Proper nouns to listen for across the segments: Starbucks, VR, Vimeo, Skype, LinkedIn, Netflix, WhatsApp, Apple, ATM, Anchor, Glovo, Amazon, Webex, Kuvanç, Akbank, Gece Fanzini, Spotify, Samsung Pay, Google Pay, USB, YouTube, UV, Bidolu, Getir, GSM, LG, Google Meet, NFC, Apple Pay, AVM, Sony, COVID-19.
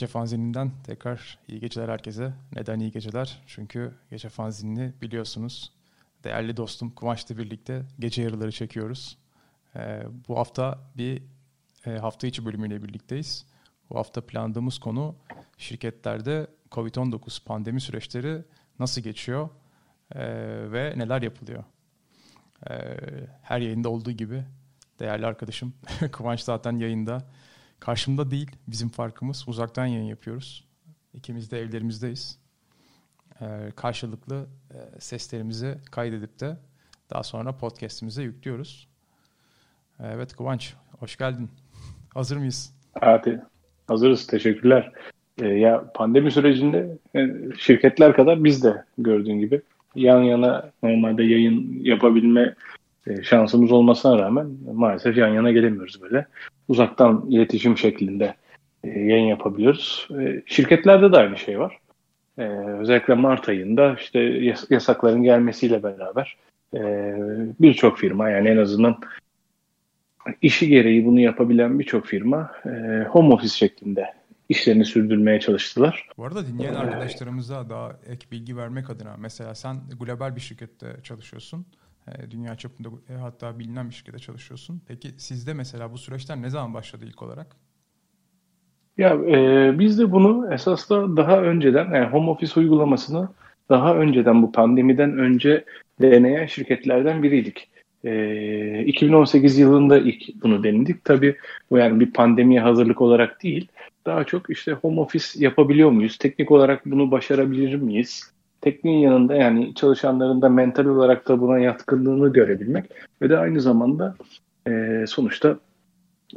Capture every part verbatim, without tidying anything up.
Gece Fanzini'nden tekrar iyi geceler herkese. Neden iyi geceler? Çünkü Gece Fanzini'ni biliyorsunuz. Değerli dostum Kuvanç'la birlikte gece yarıları çekiyoruz. Ee, bu hafta bir e, hafta içi bölümüyle birlikteyiz. Bu hafta planladığımız konu şirketlerde kovid on dokuz pandemi süreçleri nasıl geçiyor e, ve neler yapılıyor. E, her yayında olduğu gibi değerli arkadaşım Kuvanç zaten yayında. Karşımda değil, bizim farkımız. Uzaktan yayın yapıyoruz. İkimiz de evlerimizdeyiz. Ee, karşılıklı e, seslerimizi kaydedip de daha sonra podcast'imize yüklüyoruz. Evet Kuvanç, hoş geldin. Hazır mıyız? Hadi, hazırız. Teşekkürler. Ee, ya pandemi sürecinde yani şirketler kadar biz de gördüğün gibi yan yana normalde yayın yapabilme şansımız olmasına rağmen maalesef yan yana gelemiyoruz böyle. Uzaktan iletişim şeklinde yayın yapabiliyoruz. Şirketlerde de aynı şey var. Özellikle Mart ayında işte yasakların gelmesiyle beraber birçok firma, yani en azından işi gereği bunu yapabilen birçok firma home office şeklinde işlerini sürdürmeye çalıştılar. Bu arada dinleyen arkadaşlarımıza daha ek bilgi vermek adına, mesela sen global bir şirkette çalışıyorsun. Dünya çapında hatta bilinen bir şirkette çalışıyorsun. Peki sizde mesela bu süreçten ne zaman başladı ilk olarak? Ya e, biz de bunu esas da daha önceden, yani home office uygulamasını daha önceden, bu pandemiden önce deneyen şirketlerden biriydik. E, iki bin on sekiz yılında ilk bunu denedik. Tabii bu yani bir pandemiye hazırlık olarak değil. Daha çok işte home office yapabiliyor muyuz? Teknik olarak bunu başarabilir miyiz? Tekniğin yanında yani çalışanların da mental olarak da buna yatkınlığını görebilmek ve de aynı zamanda e, sonuçta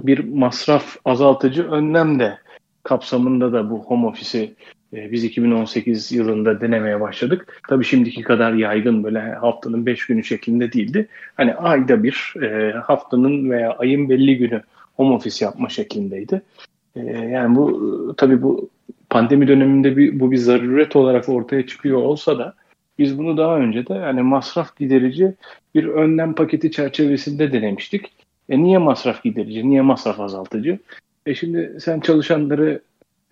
bir masraf azaltıcı önlem de kapsamında da bu home office'i e, biz iki bin on sekiz yılında denemeye başladık. Tabii şimdiki kadar yaygın böyle haftanın beş günü şeklinde değildi. Hani ayda bir e, haftanın veya ayın belli günü home office yapma şeklindeydi. E, yani bu tabii bu pandemi döneminde bir, bu bir zaruret olarak ortaya çıkıyor olsa da biz bunu daha önce de yani masraf giderici bir önlem paketi çerçevesinde denemiştik. E niye masraf giderici, niye masraf azaltıcı? E şimdi sen çalışanları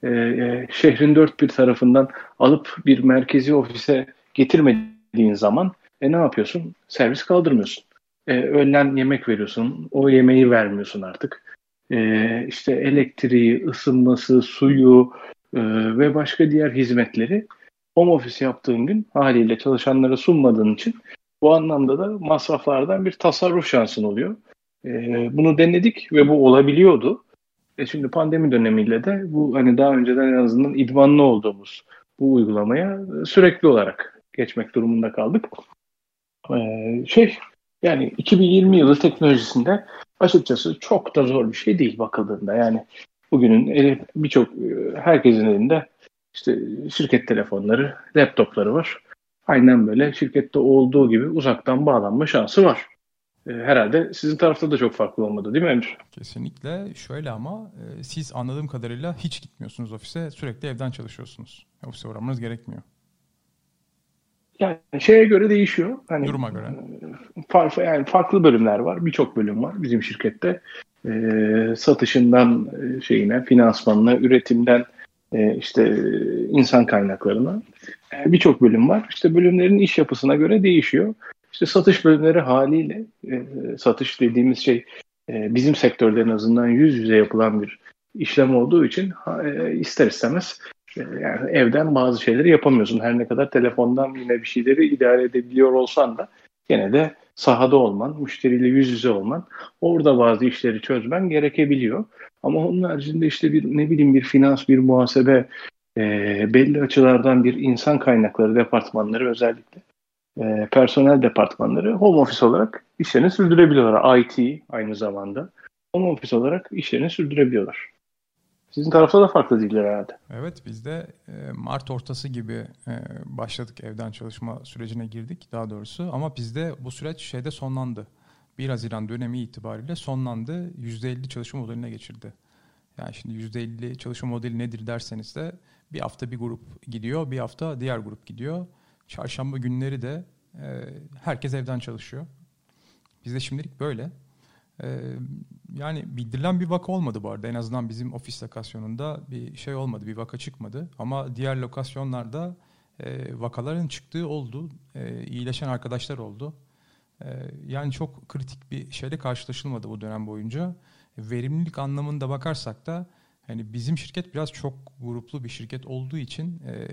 e, e, şehrin dört bir tarafından alıp bir merkezi ofise getirmediğin zaman e ne yapıyorsun? Servis kaldırmıyorsun. E, öğlen yemek veriyorsun, o yemeği vermiyorsun artık. E, işte elektriği, ısınması, suyu ve başka diğer hizmetleri home office yaptığın gün haliyle çalışanlara sunmadığın için bu anlamda da masraflardan bir tasarruf şansın oluyor. Bunu denedik ve bu olabiliyordu. E şimdi pandemi dönemiyle de bu hani daha önceden en azından idmanlı olduğumuz bu uygulamaya sürekli olarak geçmek durumunda kaldık. Şey yani iki bin yirmi yılı teknolojisinde açıkçası çok da zor bir şey değil bakıldığında yani. Bugünün birçok herkesin elinde işte şirket telefonları, laptopları var. Aynen böyle şirkette olduğu gibi uzaktan bağlanma şansı var. Herhalde sizin tarafta da çok farklı olmadı değil mi Emir? Kesinlikle şöyle, ama siz anladığım kadarıyla hiç gitmiyorsunuz ofise, sürekli evden çalışıyorsunuz. Ofise uğramanız gerekmiyor. Yani şeye göre değişiyor. Hani duruma göre. Farklı, yani farklı bölümler var, birçok bölüm var bizim şirkette. E, satışından şeyine, finansmanına, üretimden e, işte insan kaynaklarına e, birçok bölüm var. İşte bölümlerin iş yapısına göre değişiyor. İşte satış bölümleri haliyle e, satış dediğimiz şey e, bizim sektörde en azından yüz yüze yapılan bir işlem olduğu için e, ister istemez e, yani evden bazı şeyleri yapamıyorsun. Her ne kadar telefondan yine bir şeyleri idare edebiliyor olsan da gene de sahada olman, müşteriyle yüz yüze olman, orada bazı işleri çözmen gerekebiliyor. Ama onun haricinde işte bir ne bileyim bir finans, bir muhasebe, e, belli açılardan bir insan kaynakları departmanları, özellikle e, personel departmanları home office olarak işlerini sürdürebiliyorlar. I T aynı zamanda home office olarak işlerini sürdürebiliyorlar. Sizin tarafta da farklı değiller herhalde. Evet, biz de Mart ortası gibi başladık, evden çalışma sürecine girdik daha doğrusu. Ama bizde bu süreç şeyde sonlandı. bir Haziran dönemi itibariyle sonlandı. yüzde elli çalışma modeline geçirdi. Yani şimdi yüzde elli çalışma modeli nedir derseniz de bir hafta bir grup gidiyor, bir hafta diğer grup gidiyor. Çarşamba günleri de herkes evden çalışıyor. Bizde şimdilik böyle. Ee, yani bildirilen bir vaka olmadı bu arada. En azından bizim ofis lokasyonunda bir şey olmadı, bir vaka çıkmadı. Ama diğer lokasyonlarda e, vakaların çıktığı oldu, e, iyileşen arkadaşlar oldu. E, yani çok kritik bir şeyle karşılaşılmadı bu dönem boyunca. Verimlilik anlamında bakarsak da hani bizim şirket biraz çok gruplu bir şirket olduğu için e,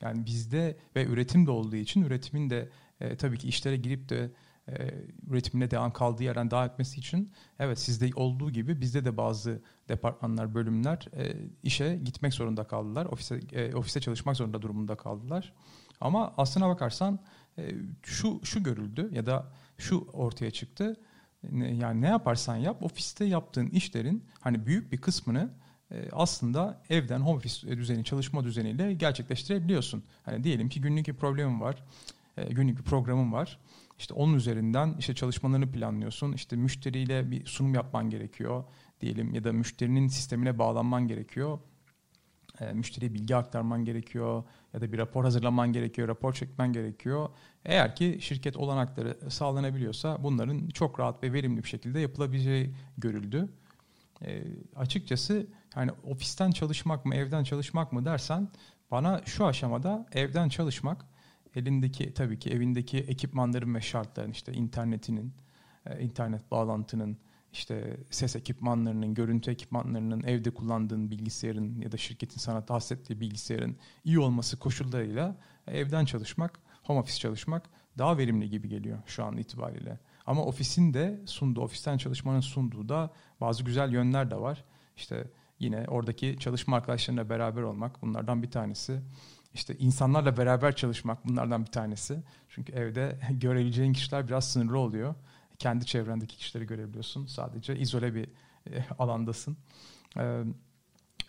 yani bizde ve üretim de olduğu için üretimin de e, tabii ki işlere girip de e, üretimine devam kaldığı yerden devam etmesi için evet sizde olduğu gibi bizde de bazı departmanlar, bölümler e, işe gitmek zorunda kaldılar. Ofise e, ofiste çalışmak zorunda durumunda kaldılar. Ama aslına bakarsan e, şu şu görüldü ya da şu ortaya çıktı. Yani ne yaparsan yap, ofiste yaptığın işlerin hani büyük bir kısmını aslında evden home office düzeni, çalışma düzeniyle gerçekleştirebiliyorsun. Hani diyelim ki günlük bir problemin var, günlük bir programın var. İşte onun üzerinden işte çalışmalarını planlıyorsun. İşte müşteriyle bir sunum yapman gerekiyor diyelim ya da müşterinin sistemine bağlanman gerekiyor. Müşteriye bilgi aktarman gerekiyor ya da bir rapor hazırlaman gerekiyor, rapor çekmen gerekiyor. Eğer ki şirket olanakları sağlanabiliyorsa bunların çok rahat ve verimli bir şekilde yapılabileceği görüldü. E, açıkçası yani ofisten çalışmak mı, evden çalışmak mı dersen bana şu aşamada evden çalışmak, elindeki tabii ki evindeki ekipmanların ve şartların, işte internetinin, e, internet bağlantının, İşte ses ekipmanlarının, görüntü ekipmanlarının, evde kullandığın bilgisayarın ya da şirketin sana tahsis ettiği bilgisayarın iyi olması koşullarıyla evden çalışmak, home office çalışmak daha verimli gibi geliyor şu an itibariyle. Ama ofisin de sunduğu, ofisten çalışmanın sunduğu da bazı güzel yönler de var. İşte yine oradaki çalışma arkadaşlarıyla beraber olmak bunlardan bir tanesi. İşte insanlarla beraber çalışmak bunlardan bir tanesi. Çünkü evde görebileceğin kişiler biraz sınırlı oluyor. Kendi çevrendeki kişileri görebiliyorsun. Sadece izole bir e, alandasın. E,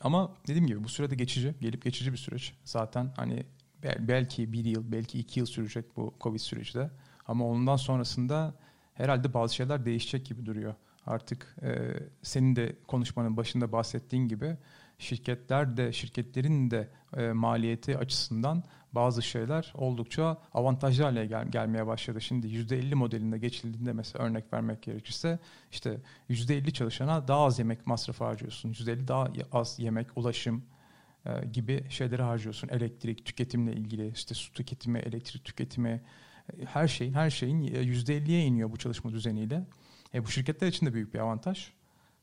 ama dediğim gibi bu sürede geçici, gelip geçici bir süreç. Zaten hani belki bir yıl, belki iki yıl sürecek bu COVID süreci de. Ama ondan sonrasında herhalde bazı şeyler değişecek gibi duruyor. Artık e, senin de konuşmanın başında bahsettiğin gibi şirketler de, şirketlerin de e, maliyeti açısından bazı şeyler oldukça avantajlı hale gel- gelmeye başladı. Şimdi yüzde elli modelinde geçildiğinde mesela örnek vermek gerekirse işte yüzde elli çalışana daha az yemek masrafı harcıyorsun. yüzde elli daha az yemek, ulaşım e, gibi şeyleri harcıyorsun. Elektrik tüketimle ilgili işte su tüketimi, elektrik tüketimi e, her şeyin her şeyin yüzde elliye iniyor bu çalışma düzeniyle. E, bu şirketler için de büyük bir avantaj.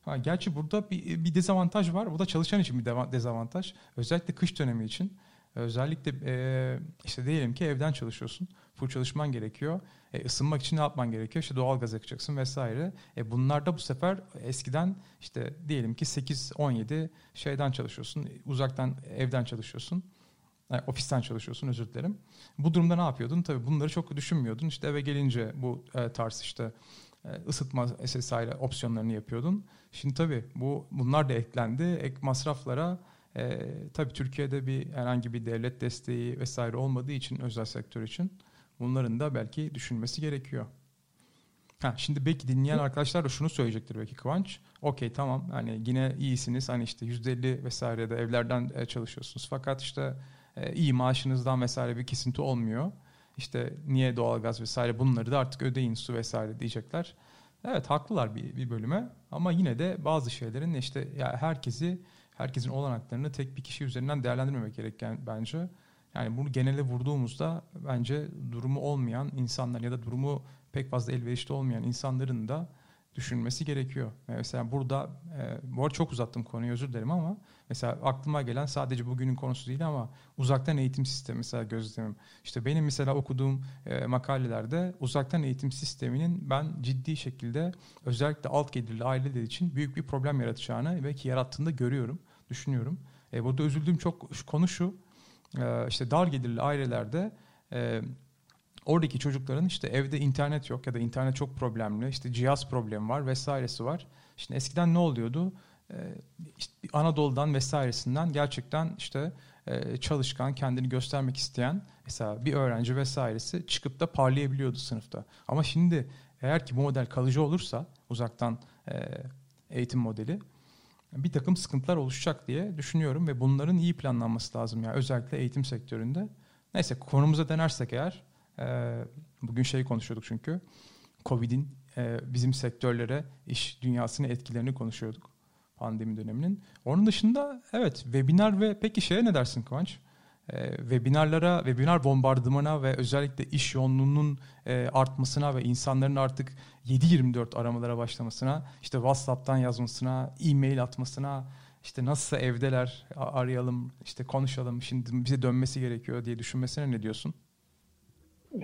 Ha, gerçi burada bir, bir dezavantaj var. Bu da çalışan için bir dezavantaj. Özellikle kış dönemi için. Özellikle e, işte diyelim ki evden çalışıyorsun. Full çalışman gerekiyor. E, ısınmak için ne yapman gerekiyor? İşte doğalgaz yakacaksın vesaire. E, bunlar da bu sefer eskiden işte diyelim ki sekiz on yedi şeyden çalışıyorsun. Uzaktan evden çalışıyorsun. Yani ofisten çalışıyorsun, özür dilerim. Bu durumda ne yapıyordun? Tabii bunları çok düşünmüyordun. İşte eve gelince bu e, tarz işte ısıtma vesaire opsiyonlarını yapıyordun. Şimdi tabii bu bunlar da eklendi. Ek masraflara e, tabii Türkiye'de bir herhangi bir devlet desteği vesaire olmadığı için özel sektör için bunların da belki düşünmesi gerekiyor. Ha, şimdi belki dinleyen arkadaşlar da şunu söyleyecektir belki Kıvanç. Okey tamam hani yine iyisiniz hani işte yüzde elli vesaire de evlerden çalışıyorsunuz. Fakat işte e, iyi maaşınızdan vesaire bir kesinti olmuyor. İşte niye doğalgaz vesaire bunları da artık ödeyin su vesaire diyecekler. Evet haklılar bir, bir bölüme ama yine de bazı şeylerin işte ya herkesi herkesin olanaklarını tek bir kişi üzerinden değerlendirmemek gereken bence. Yani bunu genele vurduğumuzda bence durumu olmayan insanlar ya da durumu pek fazla elverişli olmayan insanların da düşünmesi gerekiyor. Mesela burada, bu arada çok uzattım konuyu özür dilerim ama mesela aklıma gelen sadece bugünün konusu değil ama uzaktan eğitim sistemi mesela gözlemim. İşte benim mesela okuduğum makalelerde uzaktan eğitim sisteminin ben ciddi şekilde özellikle alt gelirli aileler için büyük bir problem yaratacağını ve ki yarattığını da görüyorum, düşünüyorum. Burada üzüldüğüm çok konu şu, işte dar gelirli ailelerde oradaki çocukların işte evde internet yok ya da internet çok problemli, işte cihaz problemi var vesairesi var. Şimdi eskiden ne oluyordu? Ee, işte Anadolu'dan vesairesinden gerçekten işte e, çalışkan, kendini göstermek isteyen mesela bir öğrenci vesairesi çıkıp da parlayabiliyordu sınıfta. Ama şimdi eğer ki bu model kalıcı olursa uzaktan e, eğitim modeli bir takım sıkıntılar oluşacak diye düşünüyorum ve bunların iyi planlanması lazım yani özellikle eğitim sektöründe. Neyse konumuza dönersek eğer. Bugün şey konuşuyorduk çünkü. Covid'in e, bizim sektörlere, iş dünyasına etkilerini konuşuyorduk pandemi döneminin. Onun dışında evet, webinar ve peki şeye ne dersin Kıvanç? E, webinarlara, webinar bombardımana ve özellikle iş yoğunluğunun e, artmasına ve insanların artık yedi yirmi dört aramalara başlamasına, işte WhatsApp'tan yazmasına, e-mail atmasına, işte nasılsa evdeler, arayalım, işte konuşalım, şimdi bize dönmesi gerekiyor diye düşünmesine ne diyorsun?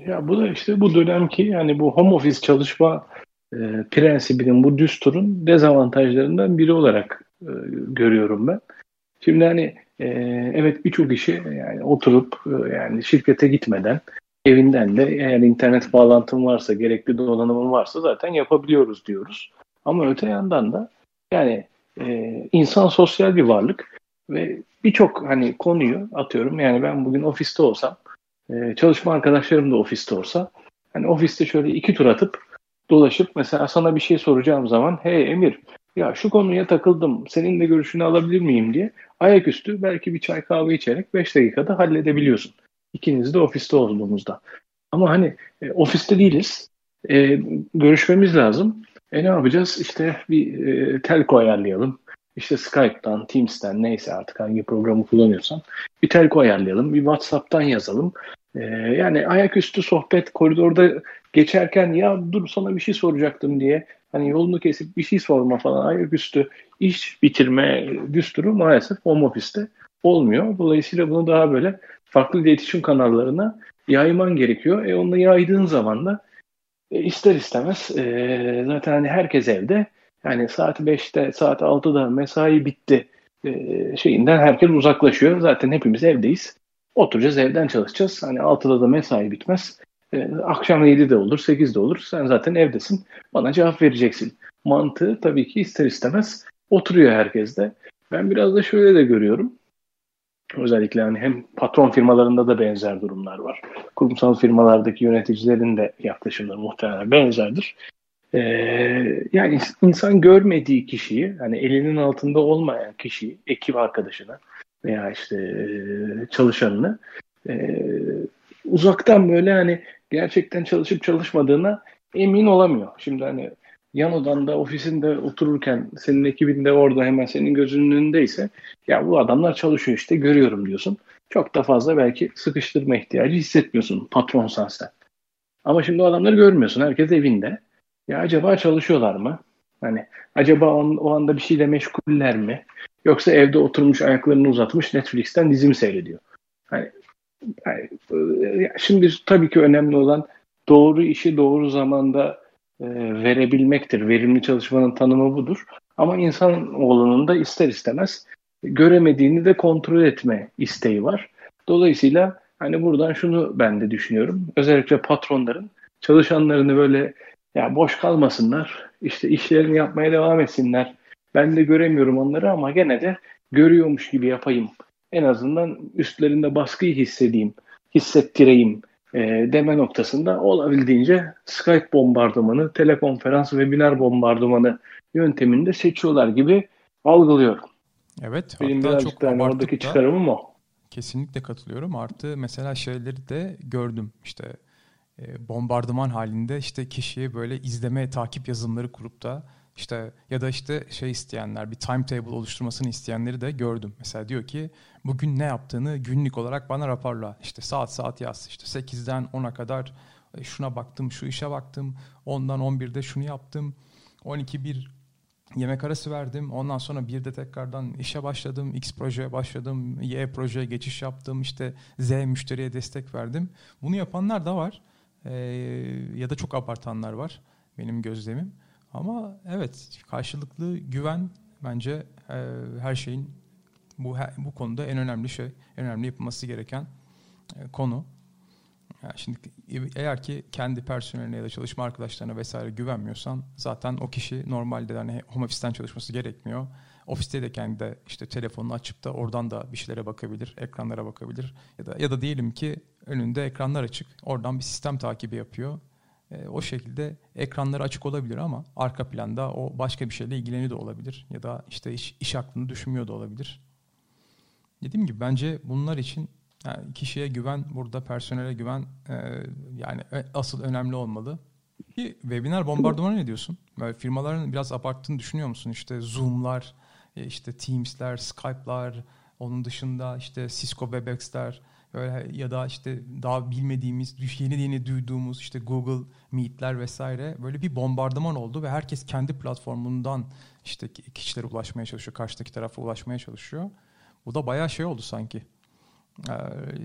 Ya bu da işte bu dönemki, yani bu home office çalışma e, prensibinin, bu düsturun dezavantajlarından biri olarak e, görüyorum ben. Şimdi hani e, evet, birçok işi yani oturup e, yani şirkete gitmeden, evinden de eğer internet bağlantım varsa, gerekli donanımım varsa zaten yapabiliyoruz diyoruz. Ama öte yandan da yani e, insan sosyal bir varlık ve birçok hani konuyu, atıyorum yani ben bugün ofiste olsam, Ee, çalışma arkadaşlarım da ofiste olsa, hani ofiste şöyle iki tur atıp dolaşıp, mesela sana bir şey soracağım zaman, hey Emir ya şu konuya takıldım, seninle görüşünü alabilir miyim diye ayaküstü belki bir çay kahve içerek beş dakikada halledebiliyorsun. İkiniz de ofiste olduğumuzda. Ama hani e, ofiste değiliz, e, görüşmemiz lazım. E ne yapacağız? İşte bir e, telko ayarlayalım. İşte Skype'tan, Teams'ten, neyse artık hangi programı kullanıyorsan bir telko ayarlayalım, bir WhatsApp'tan yazalım. Ee, yani ayaküstü sohbet, koridorda geçerken ya dur sana bir şey soracaktım diye hani yolunu kesip bir şey sorma falan, ayaküstü iş bitirme düsturu maalesef home office'te olmuyor. Dolayısıyla bunu daha böyle farklı iletişim kanallarına yayman gerekiyor. E onu yaydığın zaman da e, ister istemez e, zaten hani herkes evde. Yani saat beşte, saat altıda mesai bitti ee, şeyinden herkes uzaklaşıyor. Zaten hepimiz evdeyiz. Oturacağız, evden çalışacağız. Hani altıda da mesai bitmez. Ee, akşam yedide olur, sekizde olur. Sen zaten evdesin. Bana cevap vereceksin. Mantığı tabii ki ister istemez oturuyor herkes de. Ben biraz da şöyle de görüyorum. Özellikle hani hem patron firmalarında da benzer durumlar var. Kurumsal firmalardaki yöneticilerin de yaklaşımları muhtemelen benzerdir. Ee, yani insan görmediği kişiyi, hani elinin altında olmayan kişiyi, ekip arkadaşını veya işte e, çalışanını e, uzaktan böyle hani gerçekten çalışıp çalışmadığına emin olamıyor. Şimdi hani yan odanda, ofisinde otururken senin ekibin de orada hemen senin gözünün önündeyse, ya bu adamlar çalışıyor işte görüyorum diyorsun. Çok da fazla belki sıkıştırma ihtiyacı hissetmiyorsun patronsan sen. Ama şimdi o adamları görmüyorsun, herkes evinde. Ya acaba çalışıyorlar mı? Hani acaba on, o anda bir şeyle meşguller mi? Yoksa evde oturmuş, ayaklarını uzatmış Netflix'ten dizi mi seyrediyor? Hani, yani, şimdi tabii ki önemli olan doğru işi doğru zamanda e, verebilmektir. Verimli çalışmanın tanımı budur. Ama insan oğlunun da ister istemez göremediğini de kontrol etme isteği var. Dolayısıyla hani buradan şunu ben de düşünüyorum. Özellikle patronların çalışanlarını böyle ya boş kalmasınlar, işte işlerini yapmaya devam etsinler. Ben de göremiyorum onları ama gene de görüyormuş gibi yapayım. En azından üstlerinde baskıyı hissedeyim, hissettireyim e, deme noktasında olabildiğince Skype bombardımanı, telekonferans, webinar bombardımanı yöntemini de seçiyorlar gibi algılıyorum. Evet, benim birazcık daha oradaki çıkarımım o. Kesinlikle katılıyorum. Artı mesela şeyleri de gördüm işte. Bombardıman halinde işte kişiye böyle izleme, takip yazılımları kurup da işte ya da işte şey isteyenler, bir timetable oluşturmasını isteyenleri de gördüm. Mesela diyor ki bugün ne yaptığını günlük olarak bana raporla, işte saat saat yaz, işte sekizden ona kadar şuna baktım, şu işe baktım, ondan on birde şunu yaptım, on iki bir yemek arası verdim, ondan sonra birde tekrardan işe başladım, X projeye başladım, Y projeye geçiş yaptım, işte Z müşteriye destek verdim. Bunu yapanlar da var. Ee, ya da çok abartanlar var benim gözlemim. Ama evet, karşılıklı güven bence e, her şeyin bu her, bu konuda en önemli şey, en önemli yapılması gereken e, konu. Yani şimdi eğer ki kendi personeline ya da çalışma arkadaşlarına vesaire güvenmiyorsan, zaten o kişi normalde hani home office'ten çalışması gerekmiyor. Ofiste de kendi de işte telefonunu açıp da oradan da bir şeylere bakabilir, ekranlara bakabilir ya da ya da diyelim ki önünde ekranlar açık, oradan bir sistem takibi yapıyor. E, o şekilde ekranları açık olabilir ama arka planda o başka bir şeyle ilgileniyor da olabilir ya da işte iş, iş aklını düşünmüyor da olabilir. Dediğim gibi bence bunlar için yani kişiye güven, burada personele güven e, yani asıl önemli olmalı. Peki webinar bombardımanı ne diyorsun? Böyle firmaların biraz abarttığını düşünüyor musun? İşte Zoom'lar, işte Teams'ler, Skype'lar, onun dışında işte Cisco Webex'ler öyle ya da işte daha bilmediğimiz, yeni yeni duyduğumuz işte Google Meet'ler vesaire böyle bir bombardıman oldu ve herkes kendi platformundan işte kişilere ulaşmaya çalışıyor, karşıdaki tarafa ulaşmaya çalışıyor. Bu da bayağı şey oldu sanki. Ee,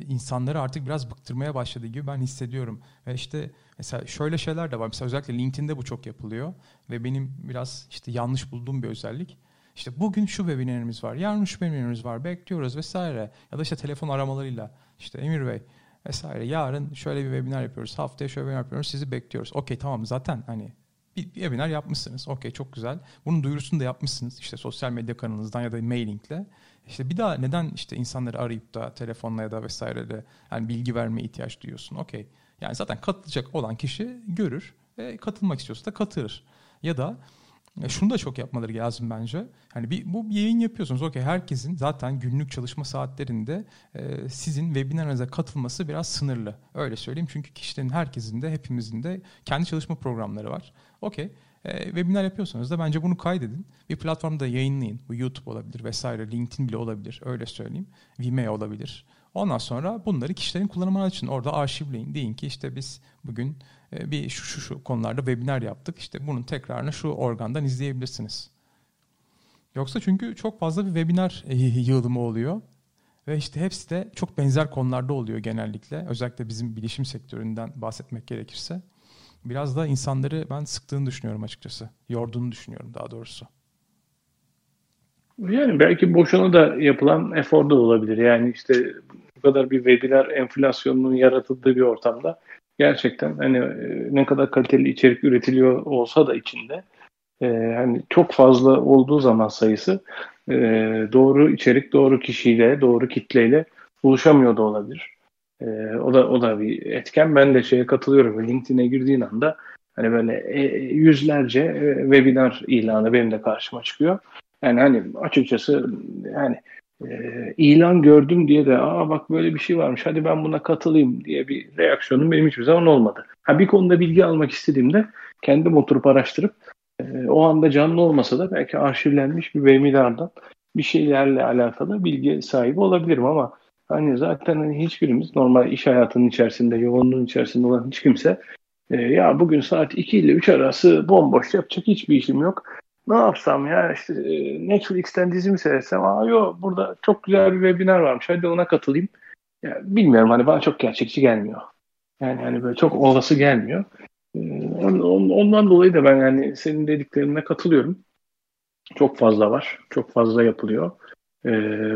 insanları artık biraz bıktırmaya başladığı gibi ben hissediyorum. Ve işte mesela şöyle şeyler de var. Mesela özellikle LinkedIn'de bu çok yapılıyor ve benim biraz işte yanlış bulduğum bir özellik. İşte bugün şu webinarımız var, yarın şu webinarımız var, bekliyoruz vesaire. Ya da işte telefon aramalarıyla işte Emir Bey vesaire yarın şöyle bir webinar yapıyoruz, haftaya şöyle bir webinar yapıyoruz, sizi bekliyoruz. Okey tamam zaten hani bir, bir webinar yapmışsınız, okey çok güzel. Bunun duyurusunu da yapmışsınız işte sosyal medya kanalınızdan ya da mailingle. İşte bir daha neden işte insanları arayıp da telefonla ya da vesaire de yani bilgi vermeye ihtiyaç duyuyorsun, okey. Yani zaten katılacak olan kişi görür ve katılmak istiyorsa da katılır ya da... E şunu da çok yapmaları lazım bence. Hani bir bu bir yayın yapıyorsunuz. Okey herkesin zaten günlük çalışma saatlerinde e, sizin webinarınıza katılması biraz sınırlı. Öyle söyleyeyim çünkü kişilerin herkesin de hepimizin de kendi çalışma programları var. Okey e, webinar yapıyorsanız da bence bunu kaydedin. Bir platformda yayınlayın. Bu YouTube olabilir vesaire, LinkedIn bile olabilir. Öyle söyleyeyim. Vimeo olabilir. Ondan sonra bunları kişilerin kullanımı için orada arşivleyin. Deyin ki işte biz bugün bir şu şu şu konularda webinar yaptık. İşte bunun tekrarını şu organdan izleyebilirsiniz. Yoksa çünkü çok fazla bir webinar yığılımı oluyor. Ve işte hepsi de çok benzer konularda oluyor genellikle. Özellikle bizim bilişim sektöründen bahsetmek gerekirse. Biraz da insanları ben sıktığını düşünüyorum açıkçası. Yorduğunu düşünüyorum daha doğrusu. Yani belki boşuna da yapılan efor da olabilir. Yani işte bu kadar bir webinar enflasyonunun yaratıldığı bir ortamda gerçekten hani ne kadar kaliteli içerik üretiliyor olsa da içinde e, hani çok fazla olduğu zaman sayısı e, doğru içerik doğru kişiyle doğru kitleyle buluşamıyor da olabilir. E, o da o da bir etken. Ben de şeye katılıyorum. LinkedIn'e girdiğin anda hani böyle e, yüzlerce e, webinar ilanı benim de karşıma çıkıyor. Yani hani açıkçası yani e, ilan gördüm diye de aa bak böyle bir şey varmış hadi ben buna katılayım diye bir reaksiyonum benim hiçbir zaman olmadı. Ha, bir konuda bilgi almak istediğimde kendim oturup araştırıp e, o anda canlı olmasa da belki arşivlenmiş bir webinardan bir şeylerle alakalı bilgi sahibi olabilirim ama hani zaten hani hiçbirimiz normal iş hayatının içerisinde yoğunluğun içerisinde olan hiç kimse e, ya bugün saat iki ile üç arası bomboş yapacak hiçbir işim yok. Ne yapsam ya işte Netflix'ten dizi mi seyretsem? Aa yok burada çok güzel bir webinar varmış. Hadi ona katılayım. Ya, bilmiyorum hani bana çok gerçekçi gelmiyor. Yani hani böyle çok olası gelmiyor. Ondan dolayı da ben yani senin dediklerine katılıyorum. Çok fazla var. Çok fazla yapılıyor. E,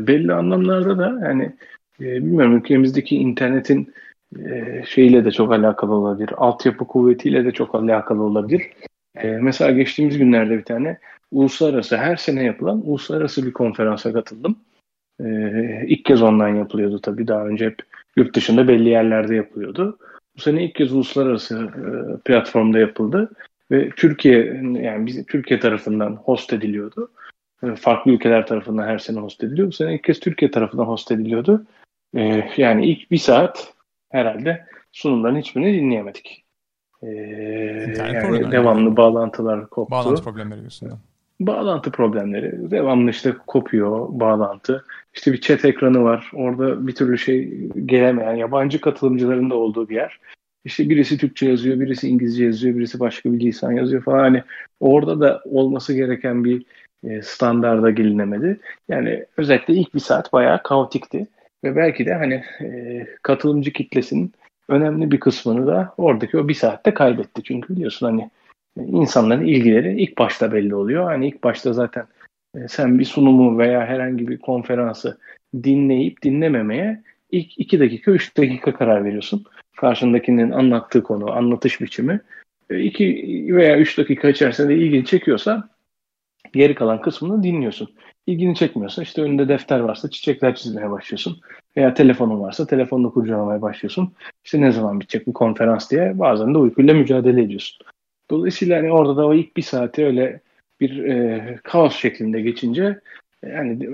belli anlamlarda da yani e, bilmiyorum ülkemizdeki internetin e, şeyiyle de çok alakalı olabilir. Altyapı kuvvetiyle de çok alakalı olabilir. Ee, mesela geçtiğimiz günlerde bir tane uluslararası her sene yapılan uluslararası bir konferansa katıldım. Ee, ilk kez online yapılıyordu tabii. Daha önce hep yurt dışında belli yerlerde yapılıyordu. Bu sene ilk kez uluslararası e, platformda yapıldı ve Türkiye yani biz Türkiye tarafından host ediliyordu. E, farklı ülkeler tarafından her sene host ediliyor. Bu sene ilk kez Türkiye tarafından host ediliyordu. E, yani ilk bir saat herhalde sunumların hiçbirini dinleyemedik. Ee, yani devamlı yani. Bağlantılar koptu. Bağlantı problemleri diyorsun. Bağlantı problemleri. Devamlı işte kopuyor bağlantı. İşte bir chat ekranı var. Orada bir türlü şey gelemeyen yabancı katılımcıların da olduğu bir yer. İşte birisi Türkçe yazıyor, birisi İngilizce yazıyor, birisi başka bir lisan yazıyor falan. Hani orada da olması gereken bir standarda gelinemedi. Yani özellikle ilk bir saat bayağı kaotikti. Ve belki de hani katılımcı kitlesinin önemli bir kısmını da oradaki o bir saatte kaybetti. Çünkü biliyorsun hani insanların ilgileri ilk başta belli oluyor. Hani ilk başta zaten sen bir sunumu veya herhangi bir konferansı dinleyip dinlememeye ilk iki dakika üç dakika karar veriyorsun. Karşındakinin anlattığı konu, anlatış biçimi iki veya üç dakika içerisinde ilgini çekiyorsa geri kalan kısmını dinliyorsun. İlgini çekmiyorsa işte önünde defter varsa çiçekler çizmeye başlıyorsun. Veya telefonun varsa telefonla kurcalamaya başlıyorsun. İşte ne zaman bitecek bu konferans diye bazen de uykuyla mücadele ediyorsun. Dolayısıyla hani orada da o ilk bir saati öyle bir e, kaos şeklinde geçince yani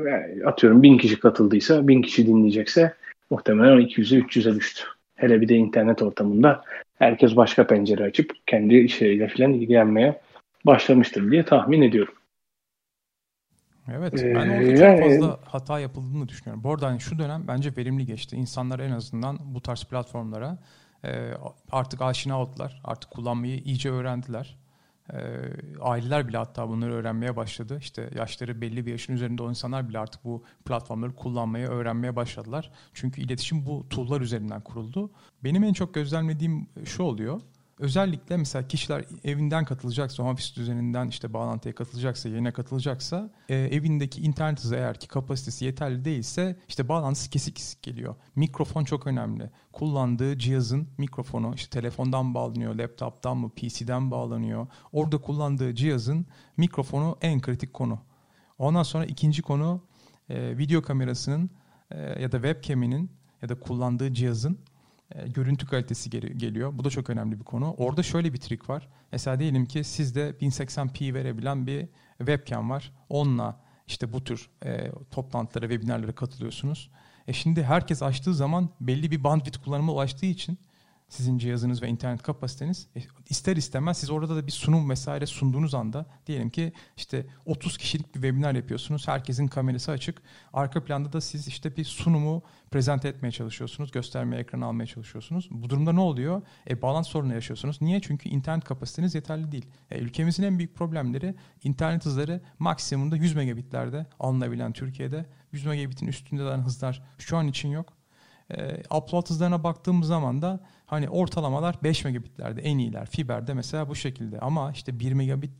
atıyorum bin kişi katıldıysa bin kişi dinleyecekse muhtemelen iki yüze üç yüze düştü. Hele bir de internet ortamında herkes başka pencere açıp kendi işleriyle falan ilgilenmeye başlamıştır diye tahmin ediyorum. Evet, ben orada ee, çok yani... fazla hata yapıldığını düşünüyorum. Bu arada hani şu dönem bence verimli geçti. İnsanlar en azından bu tarz platformlara e, artık aşina oldular. Artık kullanmayı iyice öğrendiler. E, aileler bile hatta bunları öğrenmeye başladı. İşte yaşları belli bir yaşın üzerinde o insanlar bile artık bu platformları kullanmayı öğrenmeye başladılar. Çünkü iletişim bu tool'lar üzerinden kuruldu. Benim en çok gözlemlediğim şu oluyor. Özellikle mesela kişiler evinden katılacaksa, home office düzeninden işte bağlantıya katılacaksa, yayına katılacaksa, e, evindeki internet hızı eğer ki kapasitesi yeterli değilse işte bağlantısı kesik kesik geliyor. Mikrofon çok önemli. Kullandığı cihazın mikrofonu işte telefondan bağlanıyor, laptop'tan mı, P C'den bağlanıyor. Orada kullandığı cihazın mikrofonu en kritik konu. Ondan sonra ikinci konu e, video kamerasının e, ya da webcam'inin ya da kullandığı cihazın görüntü kalitesi geliyor. Bu da çok önemli bir konu. Orada şöyle bir trik var. Mesela diyelim ki sizde bin seksen p verebilen bir webcam var. Onunla işte bu tür e, toplantılara, webinarlara katılıyorsunuz. E şimdi herkes açtığı zaman belli bir bandwidth kullanıma ulaştığı için sizin cihazınız ve internet kapasiteniz e, ister istemez siz orada da bir sunum vesaire sunduğunuz anda diyelim ki işte otuz kişilik bir webinar yapıyorsunuz. Herkesin kamerası açık. Arka planda da siz işte bir sunumu prezente etmeye çalışıyorsunuz. Göstermeye, ekranı almaya çalışıyorsunuz. Bu durumda ne oluyor? E, bağlantı sorunu yaşıyorsunuz. Niye? Çünkü internet kapasiteniz yeterli değil. E, ülkemizin en büyük problemleri internet hızları maksimumda yüz megabitlerde alınabilen Türkiye'de. yüz megabitin üstünde olan hızlar şu an için yok. E, upload hızlarına baktığımız zaman da hani ortalamalar beş megabitlerde en iyiler. Fiberde mesela bu şekilde. Ama işte bir megabit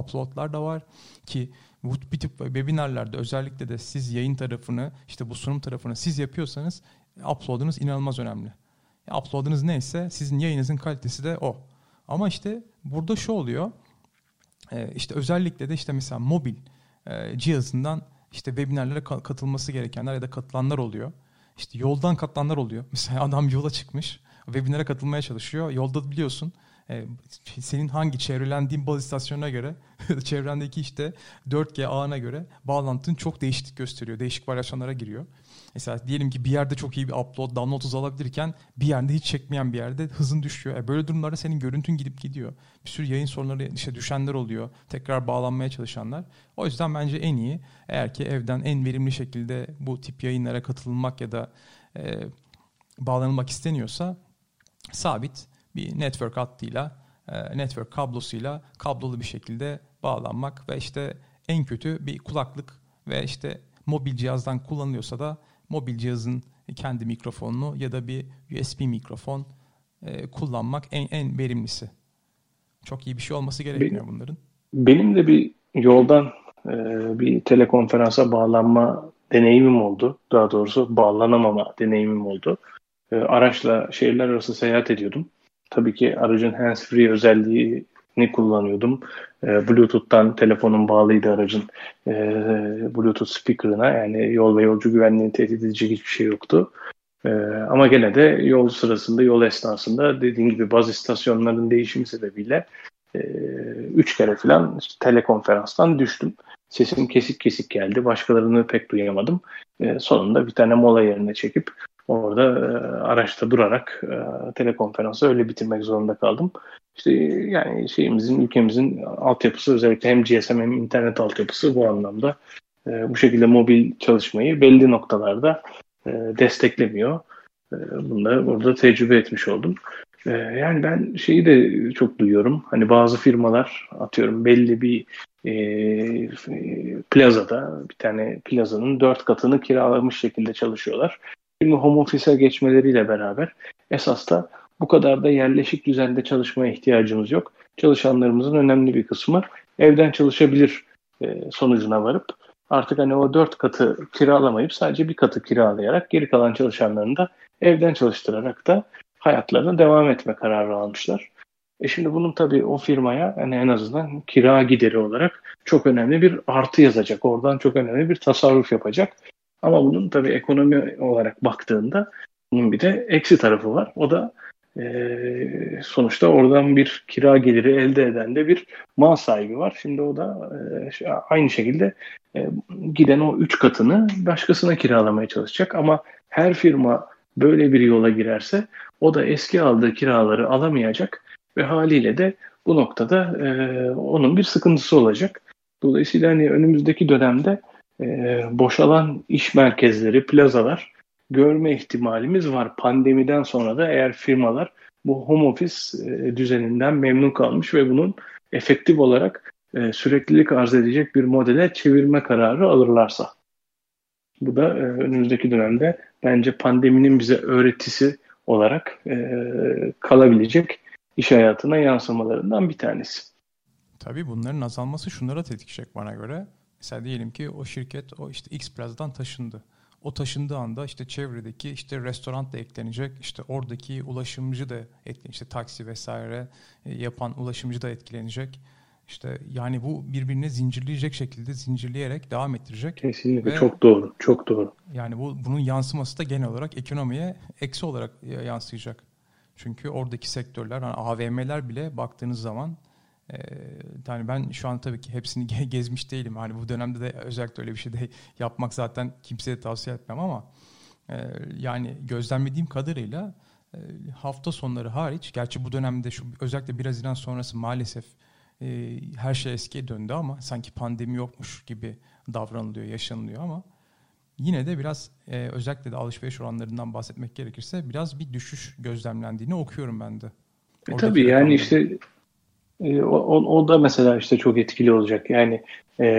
uploadlar da var ki bu tip webinarlarda özellikle de siz yayın tarafını, işte bu sunum tarafını siz yapıyorsanız upload'unuz inanılmaz önemli. Upload'unuz neyse sizin yayınızın kalitesi de o. Ama işte burada şu oluyor. İşte özellikle de işte mesela mobil cihazından işte webinarlara katılması gerekenler ya da katılanlar oluyor. İşte yoldan katılanlar oluyor. Mesela adam yola çıkmış. Webinara katılmaya çalışıyor. Yolda biliyorsun e, senin hangi çevrelendiğin baz istasyonuna göre çevrendeki işte dört G ağına göre bağlantın çok değişiklik gösteriyor. Değişik varyasyonlara giriyor. Mesela diyelim ki bir yerde çok iyi bir upload, download hızı alabilirken bir yerde hiç çekmeyen bir yerde hızın düşüyor. E, böyle durumlarda senin görüntün gidip gidiyor. Bir sürü yayın sorunları işte düşenler oluyor. Tekrar bağlanmaya çalışanlar. O yüzden bence en iyi eğer ki evden en verimli şekilde bu tip yayınlara katılmak ya da e, bağlanılmak isteniyorsa sabit bir network hattıyla, network kablosuyla kablolu bir şekilde bağlanmak ve işte en kötü bir kulaklık ve işte mobil cihazdan kullanılıyorsa da mobil cihazın kendi mikrofonunu ya da bir U S B mikrofon kullanmak en en verimlisi. Çok iyi bir şey olması gerekmiyor bunların. Benim de bir yoldan bir telekonferansa bağlanma deneyimim oldu. Daha doğrusu bağlanamama deneyimim oldu. Araçla şehirler arası seyahat ediyordum. Tabii ki aracın hands-free özelliğini kullanıyordum. Bluetooth'tan telefonum bağlıydı aracın Bluetooth speaker'ına. Yani yol ve yolcu güvenliğini tehdit edecek hiçbir şey yoktu. Ama gene de yol sırasında, yol esnasında dediğim gibi bazı istasyonların değişimi sebebiyle üç kere falan işte telekonferanstan düştüm. Sesim kesik kesik geldi. Başkalarını pek duyamadım. Sonunda bir tane mola yerine çekip orada e, araçta durarak e, telekonferansı öyle bitirmek zorunda kaldım. İşte yani şeyimizin, ülkemizin altyapısı özellikle hem G S M hem internet altyapısı bu anlamda e, bu şekilde mobil çalışmayı belli noktalarda e, desteklemiyor. E, bunu da burada tecrübe etmiş oldum. E, yani ben şeyi de çok duyuyorum. Hani bazı firmalar atıyorum belli bir e, plazada bir tane plazanın dört katını kiralamış şekilde çalışıyorlar. Şimdi home office'e geçmeleriyle beraber esas da bu kadar da yerleşik düzende çalışmaya ihtiyacımız yok. Çalışanlarımızın önemli bir kısmı evden çalışabilir sonucuna varıp artık hani o dört katı kiralamayıp sadece bir katı kiralayarak geri kalan çalışanlarını da evden çalıştırarak da hayatlarına devam etme kararı almışlar. E şimdi bunun tabii o firmaya hani en azından kira gideri olarak çok önemli bir artı yazacak. Oradan çok önemli bir tasarruf yapacak. Ama bunun tabii ekonomi olarak baktığında bunun bir de eksi tarafı var. O da e, sonuçta oradan bir kira geliri elde eden de bir mal sahibi var. Şimdi o da e, aynı şekilde e, giden o üç katını başkasına kiralamaya çalışacak. Ama her firma böyle bir yola girerse o da eski aldığı kiraları alamayacak ve haliyle de bu noktada e, onun bir sıkıntısı olacak. Dolayısıyla hani önümüzdeki dönemde e, boşalan iş merkezleri, plazalar görme ihtimalimiz var. Pandemiden sonra da eğer firmalar bu home office e, düzeninden memnun kalmış ve bunun efektif olarak e, süreklilik arz edecek bir modele çevirme kararı alırlarsa. Bu da e, önümüzdeki dönemde bence pandeminin bize öğretisi olarak e, kalabilecek iş hayatına yansımalarından bir tanesi. Tabii bunların azalması şunlara tetkişecek bana göre. Mesela diyelim ki o şirket o işte X plazadan taşındı. O taşındığı anda işte çevredeki işte restoran da eklenecek, işte oradaki ulaşımcı da etkilenecek, işte taksi vesaire yapan ulaşımcı da etkilenecek. İşte yani bu birbirine zincirleyecek şekilde zincirleyerek devam ettirecek. Kesinlikle. Ve çok doğru, çok doğru. Yani bu bunun yansıması da genel olarak ekonomiye eksi olarak yansıyacak. Çünkü oradaki sektörler, yani A V M'ler bile baktığınız zaman, e, yani ben şu an tabii ki hepsini ge- gezmiş değilim. Hani bu dönemde de özellikle öyle bir şey de yapmak zaten kimseye tavsiye etmem ama e, yani gözlemlediğim kadarıyla e, hafta sonları hariç, gerçi bu dönemde şu özellikle bir Haziran sonrası maalesef e, her şey eskiye döndü ama sanki pandemi yokmuş gibi davranılıyor, yaşanılıyor ama yine de biraz e, özellikle de alışveriş oranlarından bahsetmek gerekirse biraz bir düşüş gözlemlendiğini okuyorum ben de. E tabii yani anladım. işte e, o, o da mesela işte çok etkili olacak. Yani e,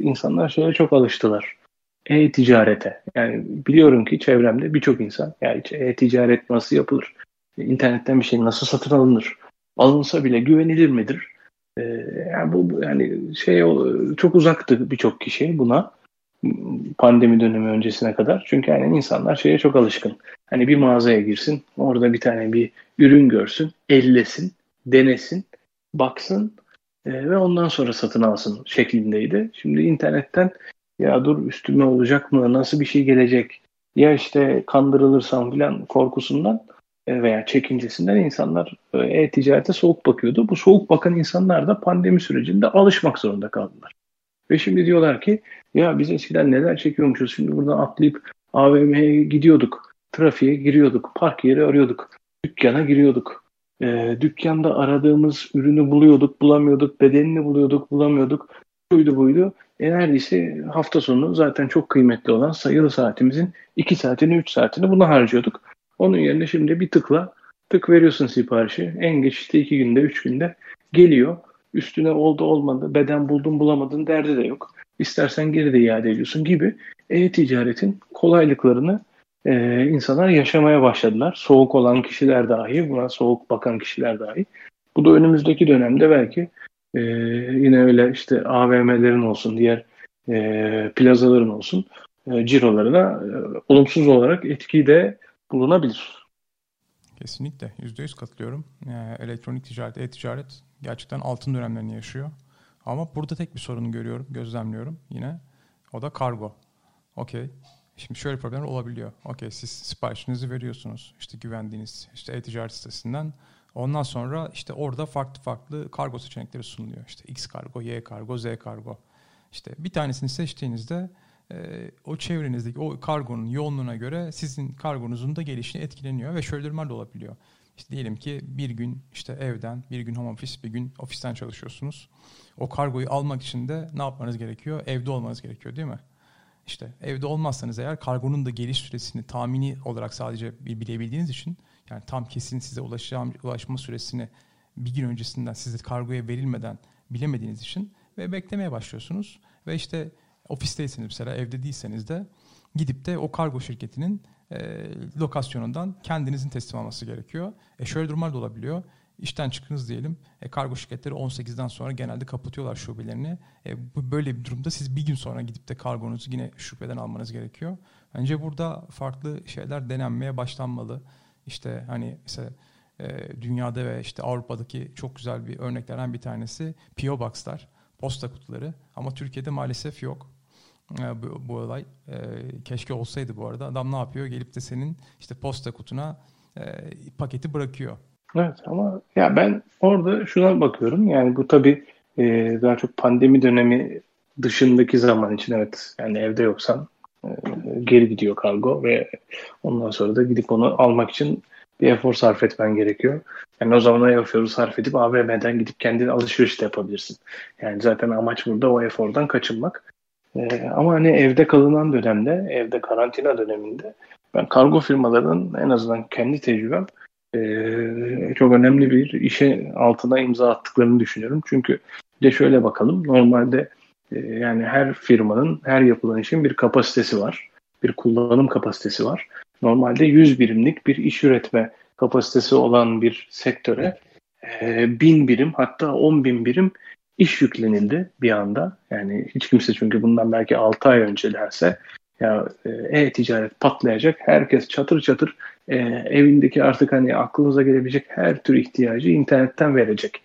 insanlar şöyle çok alıştılar. E-ticarete. Yani biliyorum ki çevremde birçok insan yani e-ticaret nasıl yapılır? İnternetten bir şey nasıl satın alınır? Alınsa bile güvenilir midir? E, yani bu yani şey çok uzaktı birçok kişi buna. Pandemi dönemi öncesine kadar. Çünkü yani insanlar şeye çok alışkın. Hani bir mağazaya girsin, orada bir tane bir ürün görsün, ellesin, denesin, baksın e, ve ondan sonra satın alsın şeklindeydi. Şimdi internetten ya dur üstüme olacak mı, nasıl bir şey gelecek, ya işte kandırılırsam filan korkusundan e, veya çekincesinden insanlar e-ticarete soğuk bakıyordu. Bu soğuk bakan insanlar da pandemi sürecinde alışmak zorunda kaldılar. Ve şimdi diyorlar ki ya biz eskiden neler çekiyormuşuz, şimdi buradan atlayıp A V M'ye gidiyorduk, trafiğe giriyorduk, park yeri arıyorduk, dükkana giriyorduk. E, dükkanda aradığımız ürünü buluyorduk, bulamıyorduk, bedenini buluyorduk, bulamıyorduk. Buydu buydu. E neredeyse hafta sonu zaten çok kıymetli olan sayılı saatimizin iki saatini, üç saatini buna harcıyorduk. Onun yerine şimdi bir tıkla tık veriyorsun siparişi. En geç işte iki günde, üç günde geliyor. Üstüne oldu olmadı, beden buldun bulamadın derdi de yok. İstersen geri de iade ediyorsun gibi e-ticaretin kolaylıklarını e, insanlar yaşamaya başladılar. Soğuk olan kişiler dahi, buna soğuk bakan kişiler dahi. Bu da önümüzdeki dönemde belki e, yine öyle işte A V M'lerin olsun, diğer e, plazaların olsun e, cirolarına e, olumsuz olarak etki de bulunabilir. Kesinlikle. yüzde yüz katılıyorum. E, elektronik ticaret, e-ticaret gerçekten altın dönemlerini yaşıyor. Ama burada tek bir sorunu görüyorum, gözlemliyorum yine. O da kargo. Okey. Şimdi şöyle problemler olabiliyor. Okey, siz siparişinizi veriyorsunuz. İşte güvendiğiniz işte e-ticaret sitesinden. Ondan sonra işte orada farklı farklı kargo seçenekleri sunuluyor. İşte X kargo, Y kargo, Z kargo. İşte bir tanesini seçtiğinizde e, o çevrenizdeki o kargonun yoğunluğuna göre sizin kargonuzun da gelişini etkileniyor ve şöyle durumlar da olabiliyor. İşte diyelim ki bir gün işte evden, bir gün home office, bir gün ofisten çalışıyorsunuz. O kargoyu almak için de ne yapmanız gerekiyor? Evde olmanız gerekiyor, değil mi? İşte evde olmazsanız eğer kargonun da geliş süresini tahmini olarak sadece bilebildiğiniz için, yani tam kesin size ulaşacağım, ulaşma süresini bir gün öncesinden size kargoya verilmeden bilemediğiniz için ve beklemeye başlıyorsunuz. Ve işte ofisteyseniz mesela, evde değilseniz de gidip de o kargo şirketinin E, lokasyonundan kendinizin teslim alması gerekiyor. E şöyle durumlar da olabiliyor. İşten çıktınız diyelim. E, kargo şirketleri on sekizden sonra genelde kapatıyorlar şubelerini. E, bu böyle bir durumda siz bir gün sonra gidip de kargonuzu yine şubeden almanız gerekiyor. Bence burada farklı şeyler denenmeye başlanmalı. İşte hani mesela e, dünyada ve işte Avrupa'daki çok güzel bir örneklerden bir tanesi P O Box'lar, posta kutuları. Ama Türkiye'de maalesef yok. Bu, bu olay e, keşke olsaydı bu arada. Adam ne yapıyor? Gelip de senin işte posta kutuna e, paketi bırakıyor. Evet ama ya ben orada şuna bakıyorum. Yani bu tabii e, daha çok pandemi dönemi dışındaki zaman için, evet. Yani evde yoksan geri gidiyor kargo ve ondan sonra da gidip onu almak için bir efor sarf etmen gerekiyor. Yani o zaman o eforu sarf edip A V M'den gidip kendini alışveriş de yapabilirsin. Yani zaten amaç burada o efordan kaçınmak. Ee, ama hani evde kalınan dönemde, evde karantina döneminde ben kargo firmalarının en azından kendi tecrübem ee, çok önemli bir işe altına imza attıklarını düşünüyorum. Çünkü de şöyle bakalım, normalde yani her firmanın, her yapılan işin bir kapasitesi var. Bir kullanım kapasitesi var. Normalde yüz birimlik bir iş üretme kapasitesi olan bir sektöre bin birim, hatta on bin birim iş yüklenildi bir anda. Yani hiç kimse, çünkü bundan belki altı ay önce derse ya e-ticaret patlayacak, herkes çatır çatır e, evindeki artık hani aklınıza gelebilecek her tür ihtiyacı internetten verecek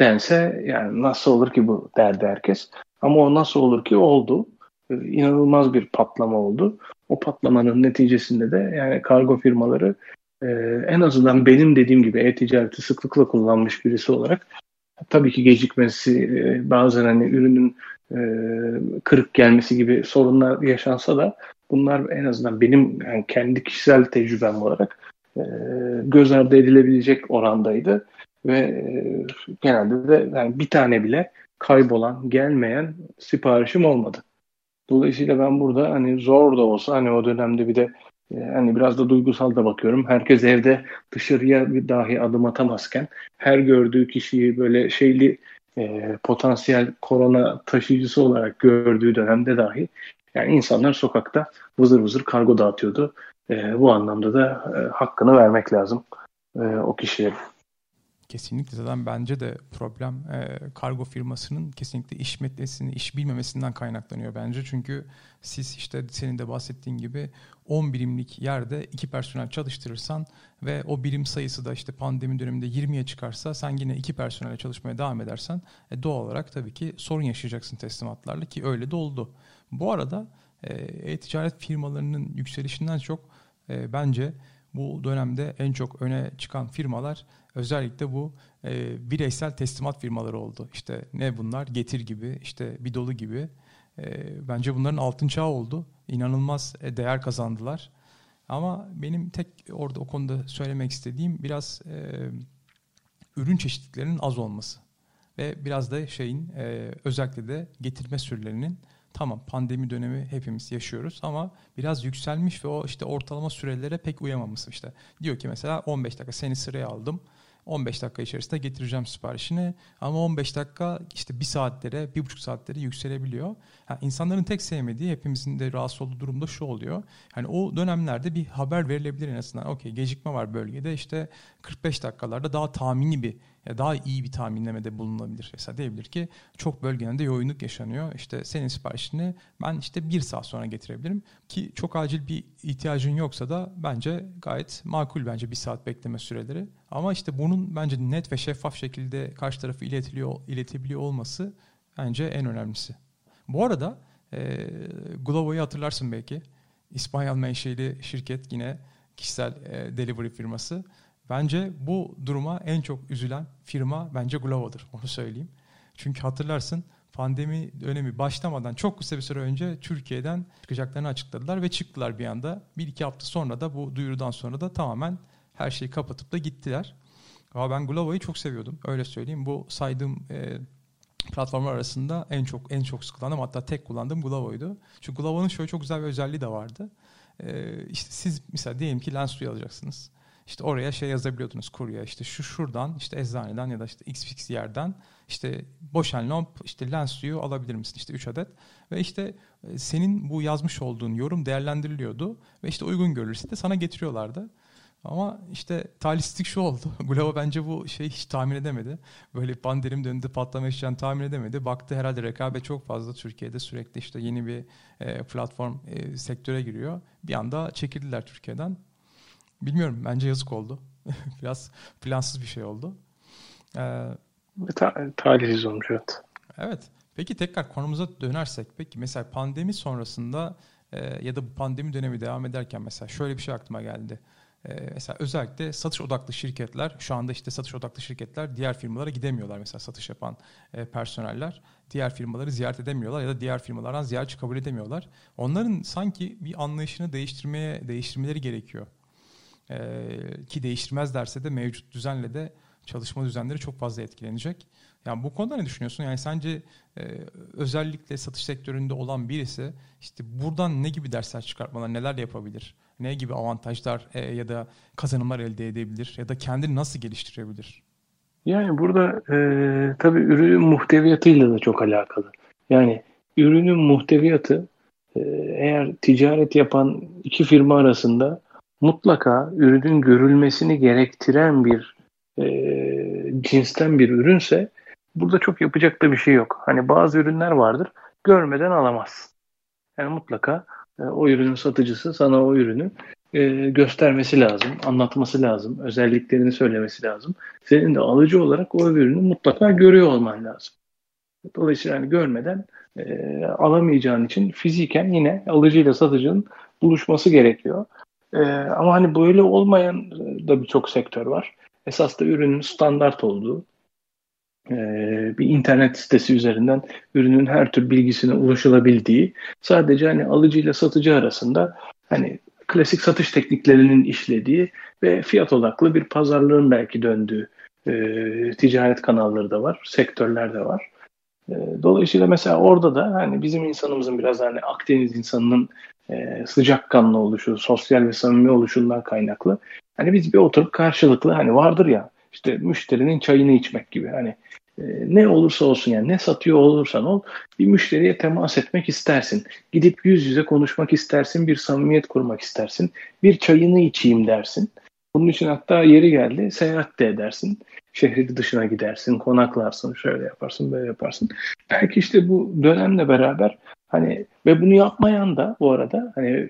dense, yani nasıl olur ki bu derdi herkes. Ama o nasıl olur ki oldu. İnanılmaz bir patlama oldu. O patlamanın neticesinde de yani kargo firmaları e, en azından benim dediğim gibi e-ticareti sıklıkla kullanmış birisi olarak, tabii ki gecikmesi, e, bazen hani ürünün e, kırık gelmesi gibi sorunlar yaşansa da bunlar en azından benim yani kendi kişisel tecrübem olarak e, göz ardı edilebilecek orandaydı ve e, genelde de yani bir tane bile kaybolan, gelmeyen siparişim olmadı. Dolayısıyla ben burada hani zor da olsa, hani o dönemde bir de hani biraz da duygusal da bakıyorum. Herkes evde dışarıya bir dahi adım atamazken her gördüğü kişiyi böyle şeyli e, potansiyel korona taşıyıcısı olarak gördüğü dönemde dahi yani insanlar sokakta vızır vızır kargo dağıtıyordu. E, bu anlamda da e, hakkını vermek lazım e, o kişilerin. Kesinlikle, zaten bence de problem e, kargo firmasının kesinlikle iş metnesini, iş bilmemesinden kaynaklanıyor bence. Çünkü siz işte senin de bahsettiğin gibi on birimlik yerde iki personel çalıştırırsan ve o birim sayısı da işte pandemi döneminde yirmiye çıkarsa, sen yine iki personelle çalışmaya devam edersen e, doğal olarak tabii ki sorun yaşayacaksın teslimatlarla, ki öyle de oldu. Bu arada e-ticaret firmalarının yükselişinden çok e, bence bu dönemde en çok öne çıkan firmalar özellikle bu e, bireysel teslimat firmaları oldu. İşte ne bunlar? Getir gibi, işte Bidolu gibi. E, bence bunların altın çağı oldu. İnanılmaz değer kazandılar. Ama benim tek orada o konuda söylemek istediğim biraz e, ürün çeşitliklerinin az olması. Ve biraz da şeyin e, özellikle de getirme sürelerinin, tamam pandemi dönemi hepimiz yaşıyoruz ama biraz yükselmiş ve o işte ortalama sürelere pek uyamaması işte. Diyor ki mesela on beş dakika seni sıraya aldım. on beş dakika içerisinde getireceğim siparişini ama on beş dakika işte bir saatlere, bir buçuk saatlere yükselebiliyor. Yani insanların tek sevmediği, hepimizin de rahatsız olduğu durumda şu oluyor. Yani o dönemlerde bir haber verilebilir en azından. Okey, gecikme var bölgede, işte kırk beş dakikalarda daha tahmini bir, daha iyi bir tahminlemede bulunabilir. Mesela diyebilir ki çok bölgelerde yoğunluk yaşanıyor. İşte senin siparişini ben işte bir saat sonra getirebilirim. Ki çok acil bir ihtiyacın yoksa da bence gayet makul, bence bir saat bekleme süreleri. Ama işte bunun bence net ve şeffaf şekilde karşı tarafı iletiliyor, iletebiliyor olması bence en önemlisi. Bu arada e, Glovo'yu hatırlarsın belki. İspanyol menşeli şirket, yine kişisel e, delivery firması. Bence bu duruma en çok üzülen firma bence Glovo'dur. Onu söyleyeyim. Çünkü hatırlarsın, pandemi dönemi başlamadan çok kısa bir süre önce Türkiye'den çıkacaklarını açıkladılar ve çıktılar bir anda. Bir iki hafta sonra da bu duyurudan sonra da tamamen her şeyi kapatıp da gittiler. Ama ben Glovo'yu çok seviyordum. Öyle söyleyeyim. Bu saydığım e, platformlar arasında en çok en çok kullandığım, hatta tek kullandığım Glovo'ydu. Çünkü Glovo'nun şöyle çok güzel bir özelliği de vardı. E, işte siz mesela diyelim ki lens suyu alacaksınız. İşte oraya şey yazabiliyordunuz kurye, işte şu şuradan, işte eczaneden ya da işte xfx yerden işte boşenlomp işte lens suyu alabilir misin, işte üç adet ve işte senin bu yazmış olduğun yorum değerlendiriliyordu ve işte uygun görülürse de sana getiriyorlardı. Ama işte talihsizlik şu oldu. Glovo bence bu şeyi hiç tahmin edemedi. Böyle pandemi döneminde patlama yaşayacağını tahmin edemedi. Baktı herhalde rekabet çok fazla. Türkiye'de sürekli işte yeni bir platform sektöre giriyor. Bir anda çekildiler Türkiye'den. Bilmiyorum, bence yazık oldu. Biraz plansız bir şey oldu. Ee, Ta- talihsiz olmuş, evet. Evet. Peki tekrar konumuza dönersek, peki mesela pandemi sonrasında e, ya da bu pandemi dönemi devam ederken mesela şöyle bir şey aklıma geldi. Ee, mesela özellikle satış odaklı şirketler, şu anda işte satış odaklı şirketler diğer firmalara gidemiyorlar. Mesela satış yapan e, personeller diğer firmaları ziyaret edemiyorlar ya da diğer firmalardan ziyaretçi kabul edemiyorlar. Onların sanki bir anlayışını değiştirmeye değiştirmeleri gerekiyor. Ee, ki değiştirmezlerse de mevcut düzenle de çalışma düzenleri çok fazla etkilenecek. Yani bu konuda ne düşünüyorsun? Yani sence e, özellikle satış sektöründe olan birisi işte buradan ne gibi dersler çıkartmalar, neler yapabilir? Ne gibi avantajlar e, ya da kazanımlar elde edebilir? Ya da kendini nasıl geliştirebilir? Yani burada e, tabii ürünün muhteviyatıyla da çok alakalı. Yani ürünün muhteviyatı e, eğer ticaret yapan iki firma arasında mutlaka ürünün görülmesini gerektiren bir e, cinsten bir ürünse burada çok yapacak da bir şey yok. Hani bazı ürünler vardır, görmeden alamazsın. Yani mutlaka e, o ürünün satıcısı sana o ürünü e, göstermesi lazım, anlatması lazım, özelliklerini söylemesi lazım. Senin de alıcı olarak o ürünü mutlaka görüyor olman lazım. Dolayısıyla yani görmeden e, alamayacağın için fiziken yine alıcıyla satıcının buluşması gerekiyor. Ee, ama hani böyle olmayan da birçok sektör var. Esas da ürünün standart olduğu, e, bir internet sitesi üzerinden ürünün her tür bilgisine ulaşılabildiği, sadece hani alıcıyla satıcı arasında hani klasik satış tekniklerinin işlediği ve fiyat odaklı bir pazarlığın belki döndüğü e, ticaret kanalları da var, sektörler de var. E, dolayısıyla mesela orada da hani bizim insanımızın biraz hani Akdeniz insanının Ee, sıcakkanlı oluşu, sosyal ve samimi oluşundan kaynaklı. Hani biz bir oturup karşılıklı hani vardır ya işte müşterinin çayını içmek gibi hani e, ne olursa olsun yani ne satıyor olursan ol bir müşteriye temas etmek istersin. Gidip yüz yüze konuşmak istersin, bir samimiyet kurmak istersin, bir çayını içeyim dersin. Bunun için hatta yeri geldi seyahat de edersin. Şehrin dışına gidersin, konaklarsın, şöyle yaparsın, böyle yaparsın. Belki işte bu dönemle beraber hani ve bunu yapmayan da bu arada hani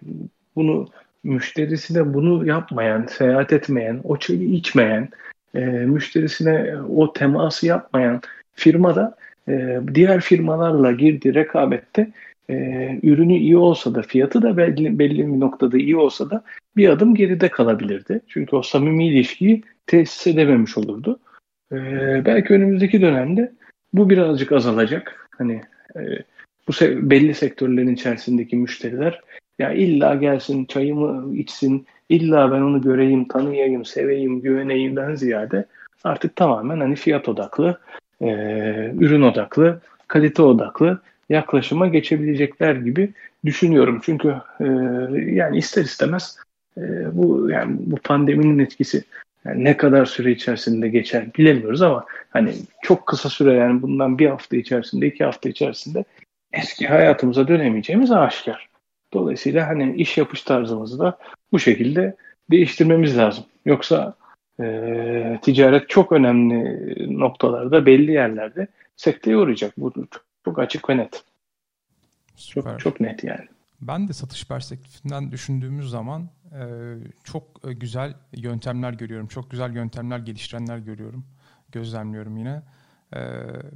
bunu müşterisine bunu yapmayan, seyahat etmeyen, o çayı içmeyen, e, müşterisine o teması yapmayan firma da e, diğer firmalarla girdiği rekabette e, ürünü iyi olsa da fiyatı da belli, belli bir noktada iyi olsa da bir adım geride kalabilirdi. Çünkü o samimi ilişkiyi tesis edememiş olurdu. E, belki önümüzdeki dönemde bu birazcık azalacak. Hani e, Bu se- belli sektörlerin içerisindeki müşteriler ya illa gelsin çayımı içsin, illa ben onu göreyim, tanıyayım, seveyim, güveneyimden ziyade artık tamamen hani fiyat odaklı, e, ürün odaklı, kalite odaklı yaklaşıma geçebilecekler gibi düşünüyorum. Çünkü e, yani ister istemez e, bu yani bu pandeminin etkisi yani ne kadar süre içerisinde geçer bilemiyoruz ama hani çok kısa süre yani bundan bir hafta içerisinde, iki hafta içerisinde eski hayatımıza dönemeyeceğimiz aşikar. Dolayısıyla hani iş yapış tarzımızı da bu şekilde değiştirmemiz lazım. Yoksa e, ticaret çok önemli noktalarda, belli yerlerde sekteye uğrayacak. Bu çok açık ve net. Süper. Çok çok net yani. Ben de satış perspektifinden düşündüğümüz zaman e, çok güzel yöntemler görüyorum. Çok güzel yöntemler geliştirenler görüyorum. Gözlemliyorum yine.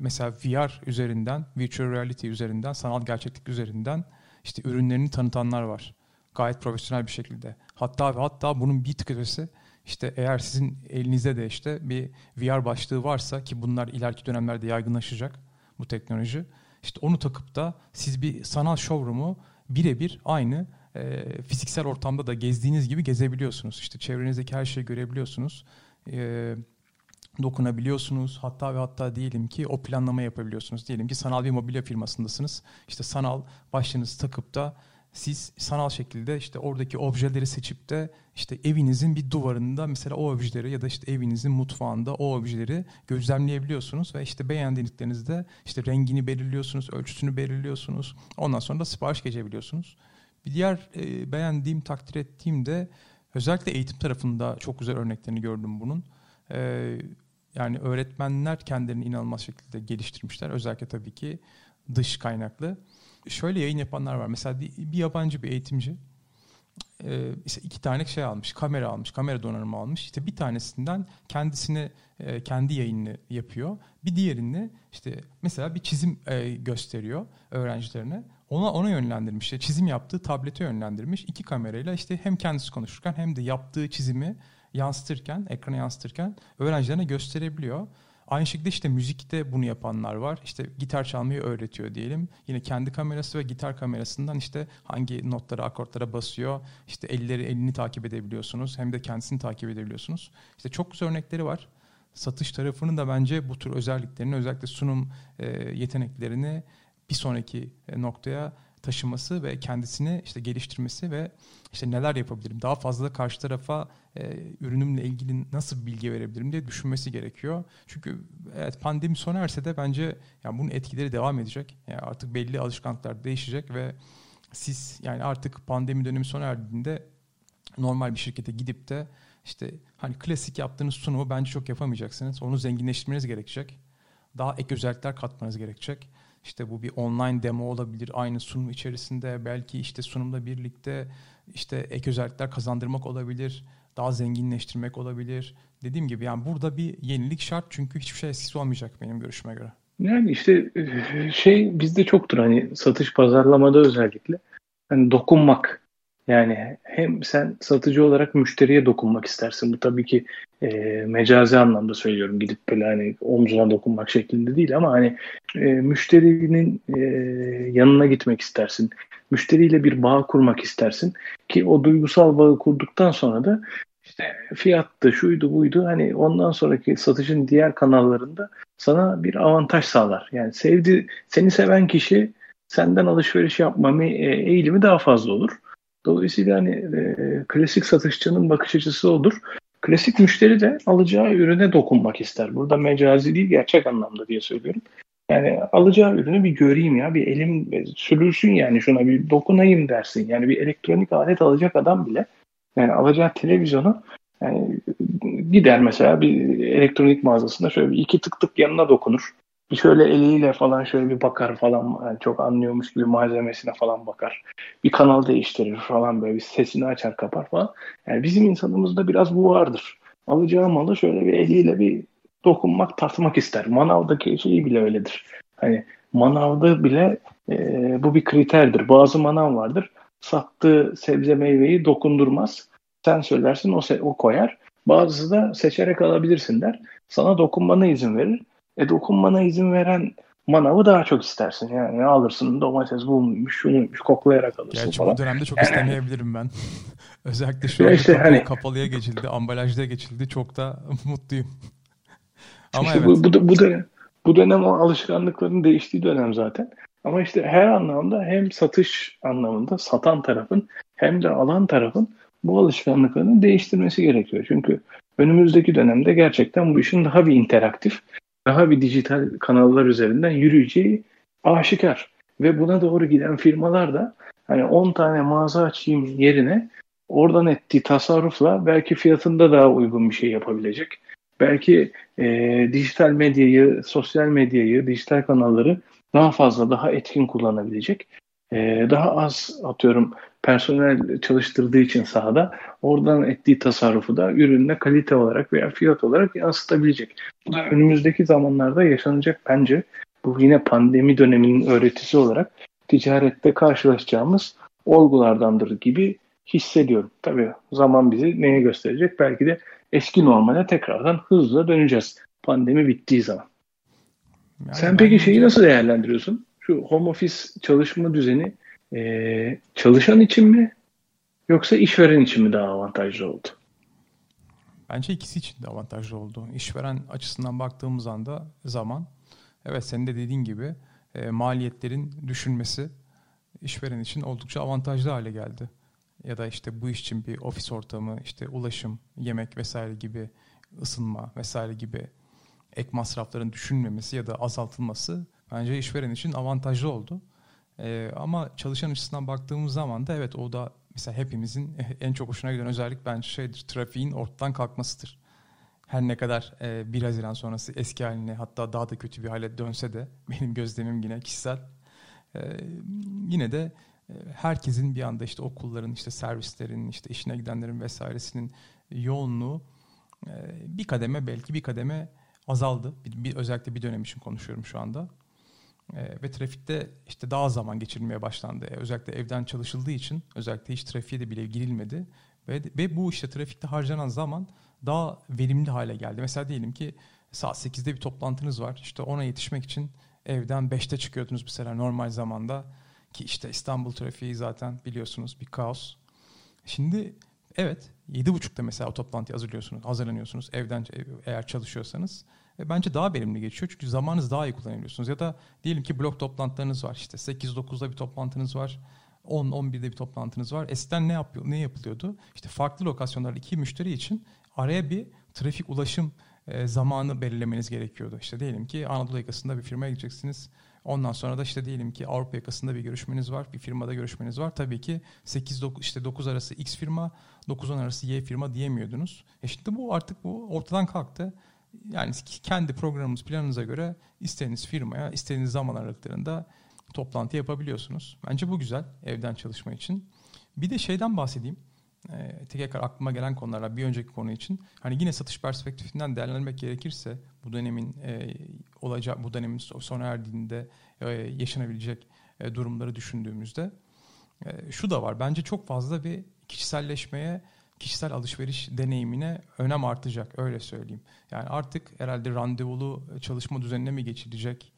Mesela V R üzerinden, virtual reality üzerinden, sanal gerçeklik üzerinden işte ürünlerini tanıtanlar var. Gayet profesyonel bir şekilde. Hatta ve hatta bunun bir tık ötesi işte eğer sizin elinizde de işte bir V R başlığı varsa ki bunlar ileriki dönemlerde yaygınlaşacak bu teknoloji. İşte onu takıp da siz bir sanal showroom'u birebir aynı e, fiziksel ortamda da gezdiğiniz gibi gezebiliyorsunuz. İşte çevrenizdeki her şeyi görebiliyorsunuz. Evet. Dokunabiliyorsunuz. Hatta ve hatta diyelim ki o planlama yapabiliyorsunuz. Diyelim ki sanal bir mobilya firmasındasınız. İşte sanal başlığınızı takıp da siz sanal şekilde işte oradaki objeleri seçip de işte evinizin bir duvarında mesela o objeleri ya da işte evinizin mutfağında o objeleri gözlemleyebiliyorsunuz ve işte beğendiklerinizde işte rengini belirliyorsunuz, ölçüsünü belirliyorsunuz. Ondan sonra da sipariş geçebiliyorsunuz. Bir diğer e, beğendiğim, takdir ettiğim de özellikle eğitim tarafında çok güzel örneklerini gördüm bunun. Ee, yani öğretmenler kendilerini inanılmaz şekilde geliştirmişler. Özellikle tabii ki dış kaynaklı. Şöyle yayın yapanlar var. Mesela bir yabancı bir eğitimci e, işte iki tane şey almış, kamera almış, kamera donanımı almış. İşte bir tanesinden kendisine e, kendi yayınını yapıyor. Bir diğerini işte mesela bir çizim e, gösteriyor öğrencilerine. Ona, ona yönlendirmiş. İşte çizim yaptığı tablete yönlendirmiş. İki kamerayla işte hem kendisi konuşurken hem de yaptığı çizimi yansıtırken, ekrana yansıtırken öğrencilerine gösterebiliyor. Aynı şekilde işte müzikte bunu yapanlar var. İşte gitar çalmayı öğretiyor diyelim. Yine kendi kamerası ve gitar kamerasından işte hangi notlara, akortlara basıyor. İşte elleri, elini takip edebiliyorsunuz. Hem de kendisini takip edebiliyorsunuz. İşte çok güzel örnekleri var. Satış tarafının da bence bu tür özelliklerini, özellikle sunum yeteneklerini bir sonraki noktaya taşıması ve kendisini işte geliştirmesi ve işte neler yapabilirim, daha fazla karşı tarafa e, ürünümle ilgili nasıl bir bilgi verebilirim diye düşünmesi gerekiyor. Çünkü evet, pandemi sona erse de bence yani bunun etkileri devam edecek. Yani artık belli alışkanlıklar değişecek ve siz yani artık pandemi dönemi sona erdiğinde normal bir şirkete gidip de işte hani klasik yaptığınız sunumu bence çok yapamayacaksınız. Onu zenginleştirmeniz gerekecek. Daha ek özellikler katmanız gerekecek. İşte bu bir online demo olabilir. Aynı sunum içerisinde belki işte sunumla birlikte işte ek özellikler kazandırmak olabilir. Daha zenginleştirmek olabilir. Dediğim gibi yani burada bir yenilik şart, çünkü hiçbir şey eskisi olmayacak benim görüşüme göre. Yani işte şey bizde çoktur hani satış pazarlamada özellikle. Hani dokunmak. Yani hem sen satıcı olarak müşteriye dokunmak istersin. Bu tabii ki e, mecazi anlamda söylüyorum. Gidip böyle hani omzuna dokunmak şeklinde değil ama hani e, müşterinin e, yanına gitmek istersin. Müşteriyle bir bağ kurmak istersin ki o duygusal bağı kurduktan sonra da işte fiyattı, şuydu, buydu. Hani ondan sonraki satışın diğer kanallarında sana bir avantaj sağlar. Yani sevdi, seni seven kişi senden alışveriş yapma eğilimi daha fazla olur. Dolayısıyla hani e, klasik satışçının bakış açısı odur. Klasik müşteri de alacağı ürüne dokunmak ister. Burada mecazi değil, gerçek anlamda diye söylüyorum. Yani alacağı ürünü bir göreyim ya, bir elim sürülsün yani şuna bir dokunayım dersin. Yani bir elektronik alet alacak adam bile yani alacağı televizyonu yani gider mesela bir elektronik mağazasında şöyle bir iki tık tık yanına dokunur. Bir şöyle eliyle falan şöyle bir bakar falan, yani çok anlıyormuş gibi malzemesine falan bakar. Bir kanal değiştirir falan, böyle bir sesini açar kapar falan. Yani bizim insanımızda biraz bu vardır. Alacağı malı şöyle bir eliyle bir dokunmak, tartmak ister. Manavdaki şey bile öyledir. Hani manavda bile e, bu bir kriterdir. Bazı manav vardır. Sattığı sebze meyveyi dokundurmaz. Sen söylersin o, se- o koyar. Bazısı da seçerek alabilirsin der. Sana dokunmana izin verir. E dokunmana izin veren manavı daha çok istersin. Yani alırsın domates bulmuş, şunuymuş, koklayarak alırsın. Gerçi falan. Bu dönemde çok istemeyebilirim ben. Özellikle şu an işte kapalı, hani... kapalıya geçildi, ambalajda geçildi. Çok da mutluyum. Ama işte evet. Bu, bu, bu, dönem, bu dönem o alışkanlıkların değiştiği dönem zaten. Ama işte her anlamda hem satış anlamında satan tarafın hem de alan tarafın bu alışkanlıklarını değiştirmesi gerekiyor. Çünkü önümüzdeki dönemde gerçekten bu işin daha bir interaktif, daha bir dijital kanallar üzerinden yürüyeceği aşikar. Ve buna doğru giden firmalar da hani on tane mağaza açayım yerine oradan ettiği tasarrufla belki fiyatında daha uygun bir şey yapabilecek. Belki e, dijital medyayı, sosyal medyayı, dijital kanalları daha fazla, daha etkin kullanabilecek. E, daha az atıyorum personel çalıştırdığı için sahada oradan ettiği tasarrufu da ürününe kalite olarak veya fiyat olarak yansıtabilecek. Bu da önümüzdeki zamanlarda yaşanacak bence. Bu yine pandemi döneminin öğretisi olarak ticarette karşılaşacağımız olgulardandır gibi hissediyorum. Tabii zaman bizi neye gösterecek? Belki de eski normale tekrardan hızla döneceğiz pandemi bittiği zaman. Yani sen peki şeyi nasıl değerlendiriyorsun? Şu home office çalışma düzeni Ee, çalışan için mi yoksa işveren için mi daha avantajlı oldu? Bence ikisi için de avantajlı oldu. İşveren açısından baktığımız anda zaman, evet senin de dediğin gibi e, maliyetlerin düşünmesi işveren için oldukça avantajlı hale geldi. Ya da işte bu iş için bir ofis ortamı, işte ulaşım, yemek vesaire gibi, ısınma vesaire gibi ek masrafların düşünmemesi ya da azaltılması bence işveren için avantajlı oldu. Ee, ama çalışan açısından baktığımız zaman da evet, o da mesela hepimizin en çok hoşuna giden özellik bence şeydir, trafiğin ortadan kalkmasıdır. Her ne kadar e, bir Haziran sonrası eski haline, hatta daha da kötü bir hale dönse de benim gözlemim yine kişisel. E, yine de e, herkesin bir anda işte okulların, işte servislerin, işte işine gidenlerin vesairesinin yoğunluğu e, bir kademe belki bir kademe azaldı. Bir, bir, özellikle bir dönem için konuşuyorum şu anda. E, ve trafikte işte daha zaman geçirilmeye başlandı. E, özellikle evden çalışıldığı için özellikle hiç trafiğe de bile girilmedi. Ve, ve bu işte trafikte harcanan zaman daha verimli hale geldi. Mesela diyelim ki saat sekizde bir toplantınız var. İşte ona yetişmek için evden beşte çıkıyordunuz mesela normal zamanda. Ki işte İstanbul trafiği zaten biliyorsunuz bir kaos. Şimdi evet yedi buçukta mesela o toplantıya hazırlıyorsunuz, hazırlanıyorsunuz evden eğer çalışıyorsanız. E, bence daha verimli geçiyor çünkü zamanınızı daha iyi kullanabiliyorsunuz. Ya da diyelim ki blok toplantılarınız var. İşte sekiz dokuzda bir toplantınız var. on on birde bir toplantınız var. Eskiden ne yapıyor, ne yapılıyordu? İşte farklı lokasyonlarda iki müşteri için araya bir trafik ulaşım e, zamanı belirlemeniz gerekiyordu. İşte diyelim ki Anadolu yakasında bir firmaya gideceksiniz. Ondan sonra da işte diyelim ki Avrupa yakasında bir görüşmeniz var, bir firmada görüşmeniz var. Tabii ki sekiz dokuz işte dokuz arası X firma, dokuz on arası Y firma diyemiyordunuz. E şimdi bu artık bu ortadan kalktı. Yani kendi programınız, planınıza göre istediğiniz firmaya, istediğiniz zaman aralıklarında toplantı yapabiliyorsunuz. Bence bu güzel evden çalışma için. Bir de şeyden bahsedeyim. Ee, tekrar aklıma gelen konularla bir önceki konu için. Hani yine satış perspektifinden değerlendirmek gerekirse bu dönemin e, olacak, bu dönemin sona erdiğinde e, yaşanabilecek e, durumları düşündüğümüzde e, şu da var. Bence çok fazla bir kişiselleşmeye, kişisel alışveriş deneyimine önem artacak. Öyle söyleyeyim. Yani artık herhalde randevulu çalışma düzenine mi geçilecek?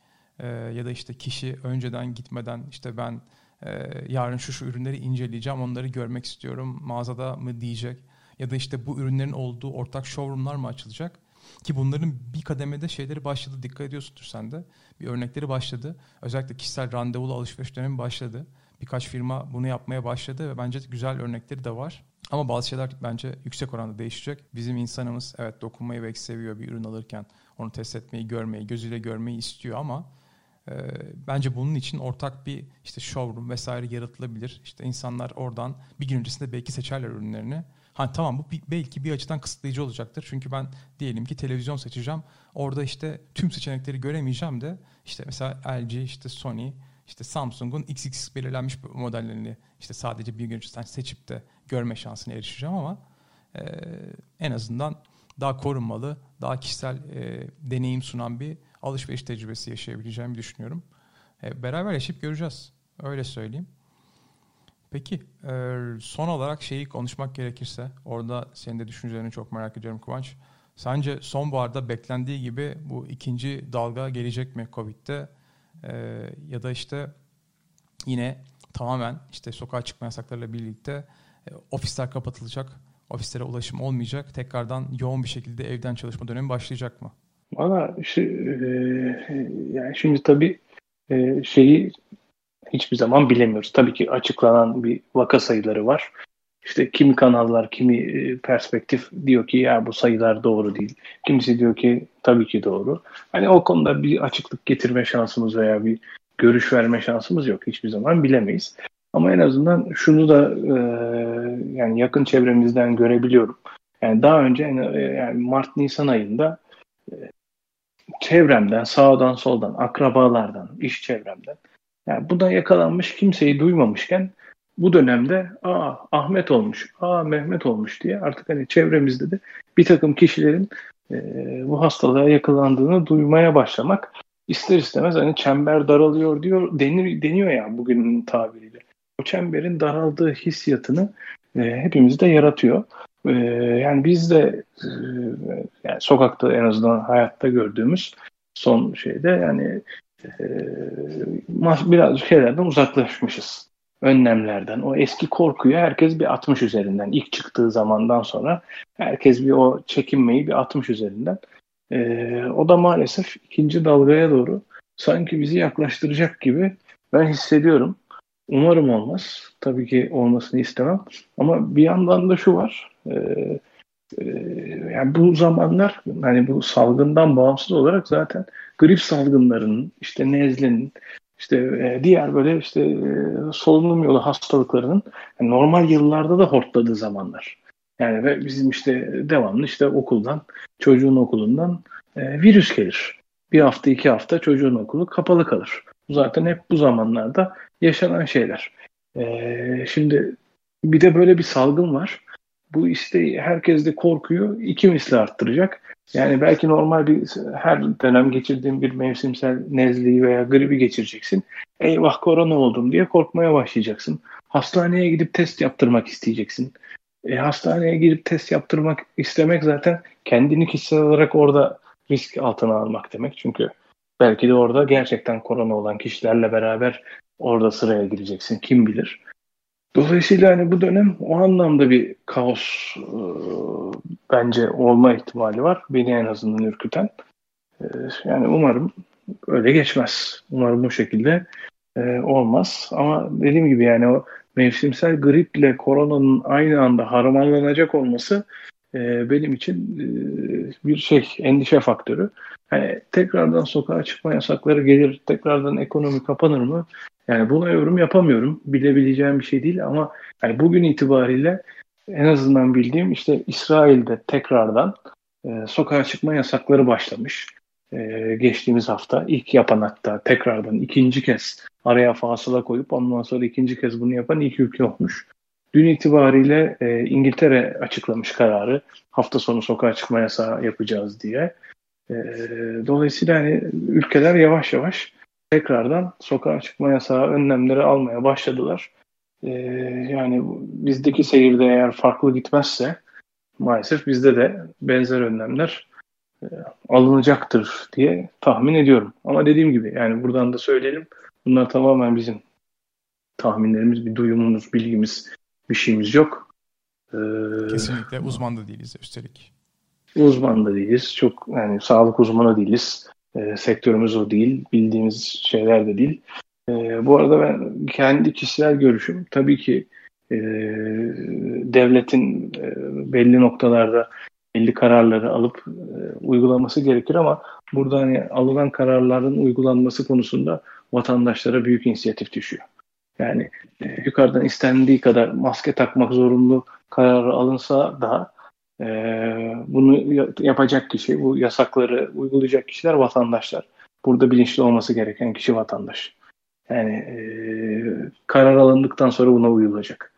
Ya da işte kişi önceden gitmeden işte ben e, yarın şu şu ürünleri inceleyeceğim, onları görmek istiyorum mağazada mı diyecek. Ya da işte bu ürünlerin olduğu ortak showroomlar mı açılacak? Ki bunların bir kademede şeyleri başladı, dikkat ediyorsundur sen de. Bir örnekleri başladı. Özellikle kişisel randevulu alışveriş dönemi başladı. Birkaç firma bunu yapmaya başladı ve bence güzel örnekleri de var. Ama bazı şeyler bence yüksek oranda değişecek. Bizim insanımız evet dokunmayı belki seviyor, bir ürün alırken onu test etmeyi, görmeyi, gözüyle görmeyi istiyor ama bence bunun için ortak bir işte showroom vesaire yaratılabilir. İşte insanlar oradan bir gün öncesinde belki seçerler ürünlerini. Hani tamam bu belki bir açıdan kısıtlayıcı olacaktır. Çünkü ben diyelim ki televizyon seçeceğim. Orada işte tüm seçenekleri göremeyeceğim de işte mesela L G, işte Sony, işte Samsung'un X X belirlenmiş modellerini işte sadece bir gün öncesinden seçip de görme şansına erişeceğim ama e, en azından daha korunmalı, daha kişisel e, deneyim sunan bir alışveriş tecrübesi yaşayabileceğimi düşünüyorum. E, beraber yaşayıp göreceğiz. Öyle söyleyeyim. Peki e, son olarak şeyi konuşmak gerekirse, orada senin de düşüncelerini çok merak ediyorum Kuvanç. Sence sonbaharda beklendiği gibi bu ikinci dalga gelecek mi Covid'de? E, ya da işte yine tamamen işte sokağa çıkma yasaklarıyla birlikte e, ofisler kapatılacak, ofislere ulaşım olmayacak, tekrardan yoğun bir şekilde evden çalışma dönemi başlayacak mı? Ama şu, e, yani şimdi tabii e, şeyi hiçbir zaman bilemiyoruz. Tabii ki açıklanan bir vaka sayıları var. İşte kimi kanallar, kimi perspektif diyor ki ya bu sayılar doğru değil. Kimisi diyor ki tabii ki doğru. Hani o konuda bir açıklık getirme şansımız veya bir görüş verme şansımız yok. Hiçbir zaman bilemeyiz. Ama en azından şunu da e, yani yakın çevremizden görebiliyorum. Yani daha önce yani Mart-Nisan ayında çevremden, sağdan soldan, akrabalardan, iş çevremden. Yani buna yakalanmış kimseyi duymamışken bu dönemde aa Ahmet olmuş, aa Mehmet olmuş diye artık hani çevremizde de bir takım kişilerin e, bu hastalığa yakalandığını duymaya başlamak ister istemez hani çember daralıyor diyor denir, deniyor yani bugünün tabiriyle. O çemberin daraldığı hissiyatını e, hepimizde yaratıyor. Yani biz de yani sokakta en azından hayatta gördüğümüz son şeyde yani biraz şeylerden uzaklaşmışız. Önlemlerden. O eski korkuyu herkes bir altmış üzerinden. İlk çıktığı zamandan sonra herkes bir o çekinmeyi bir altmış üzerinden. O da maalesef ikinci dalgaya doğru sanki bizi yaklaştıracak gibi ben hissediyorum. Umarım olmaz. Tabii ki olmasını istemem. Ama bir yandan da şu var. E, e, yani bu zamanlar hani bu salgından bağımsız olarak zaten grip salgınlarının, işte nezlenin, işte e, diğer böyle işte e, solunum yolu hastalıklarının yani normal yıllarda da hortladığı zamanlar. Yani ve bizim işte devamlı işte okuldan, çocuğun okulundan e, virüs gelir. Bir hafta, iki hafta çocuğun okulu kapalı kalır. Zaten hep bu zamanlarda yaşanan şeyler. Ee, şimdi bir de böyle bir salgın var. Bu işte herkes de korkuyu iki misli arttıracak. Yani belki normal bir her dönem geçirdiğin bir mevsimsel nezleyi veya gribi geçireceksin. Eyvah korona oldum diye korkmaya başlayacaksın. Hastaneye gidip test yaptırmak isteyeceksin. E, hastaneye gidip test yaptırmak istemek zaten kendini kişisel olarak orada risk altına almak demek. Çünkü belki de orada gerçekten korona olan kişilerle beraber orada sıraya gireceksin. Kim bilir. Dolayısıyla hani bu dönem o anlamda bir kaos e, bence olma ihtimali var. Beni en azından ürküten. E, yani umarım öyle geçmez. Umarım bu şekilde e, olmaz. Ama dediğim gibi yani o mevsimsel griple koronanın aynı anda harmanlanacak olması e, benim için e, bir şey, endişe faktörü. Yani tekrardan sokağa çıkma yasakları gelir, tekrardan ekonomi kapanır mı? Yani buna yorum yapamıyorum. Bilebileceğim bir şey değil ama yani bugün itibariyle en azından bildiğim işte İsrail'de tekrardan e, sokağa çıkma yasakları başlamış. E, geçtiğimiz hafta ilk yapan hatta tekrardan ikinci kez araya fasıla koyup ondan sonra ikinci kez bunu yapan ilk ülke olmuş. Dün itibariyle e, İngiltere açıklamış kararı. Hafta sonu sokağa çıkma yasağı yapacağız diye. E, dolayısıyla hani ülkeler yavaş yavaş tekrardan sokağa çıkma yasağı önlemleri almaya başladılar. Ee, yani bizdeki seyirde eğer farklı gitmezse maalesef bizde de benzer önlemler e, alınacaktır diye tahmin ediyorum. Ama dediğim gibi yani buradan da söyleyelim. Bunlar tamamen bizim tahminlerimiz, bir duyumumuz, bilgimiz, bir şeyimiz yok. Ee, Kesinlikle uzman da değiliz üstelik. Uzman da değiliz. Çok yani sağlık uzmanı değiliz. E, sektörümüz o değil. Bildiğimiz şeyler de değil. E, bu arada ben kendi kişisel görüşüm tabii ki e, devletin e, belli noktalarda belli kararları alıp e, uygulaması gerekir ama burada hani alınan kararların uygulanması konusunda vatandaşlara büyük inisiyatif düşüyor. Yani e, yukarıdan istendiği kadar maske takmak zorunlu kararı alınsa da Ee, bunu yapacak kişi, bu yasakları uygulayacak kişiler vatandaşlar. Burada bilinçli olması gereken kişi vatandaş. Yani e, karar alındıktan sonra buna uyulacak.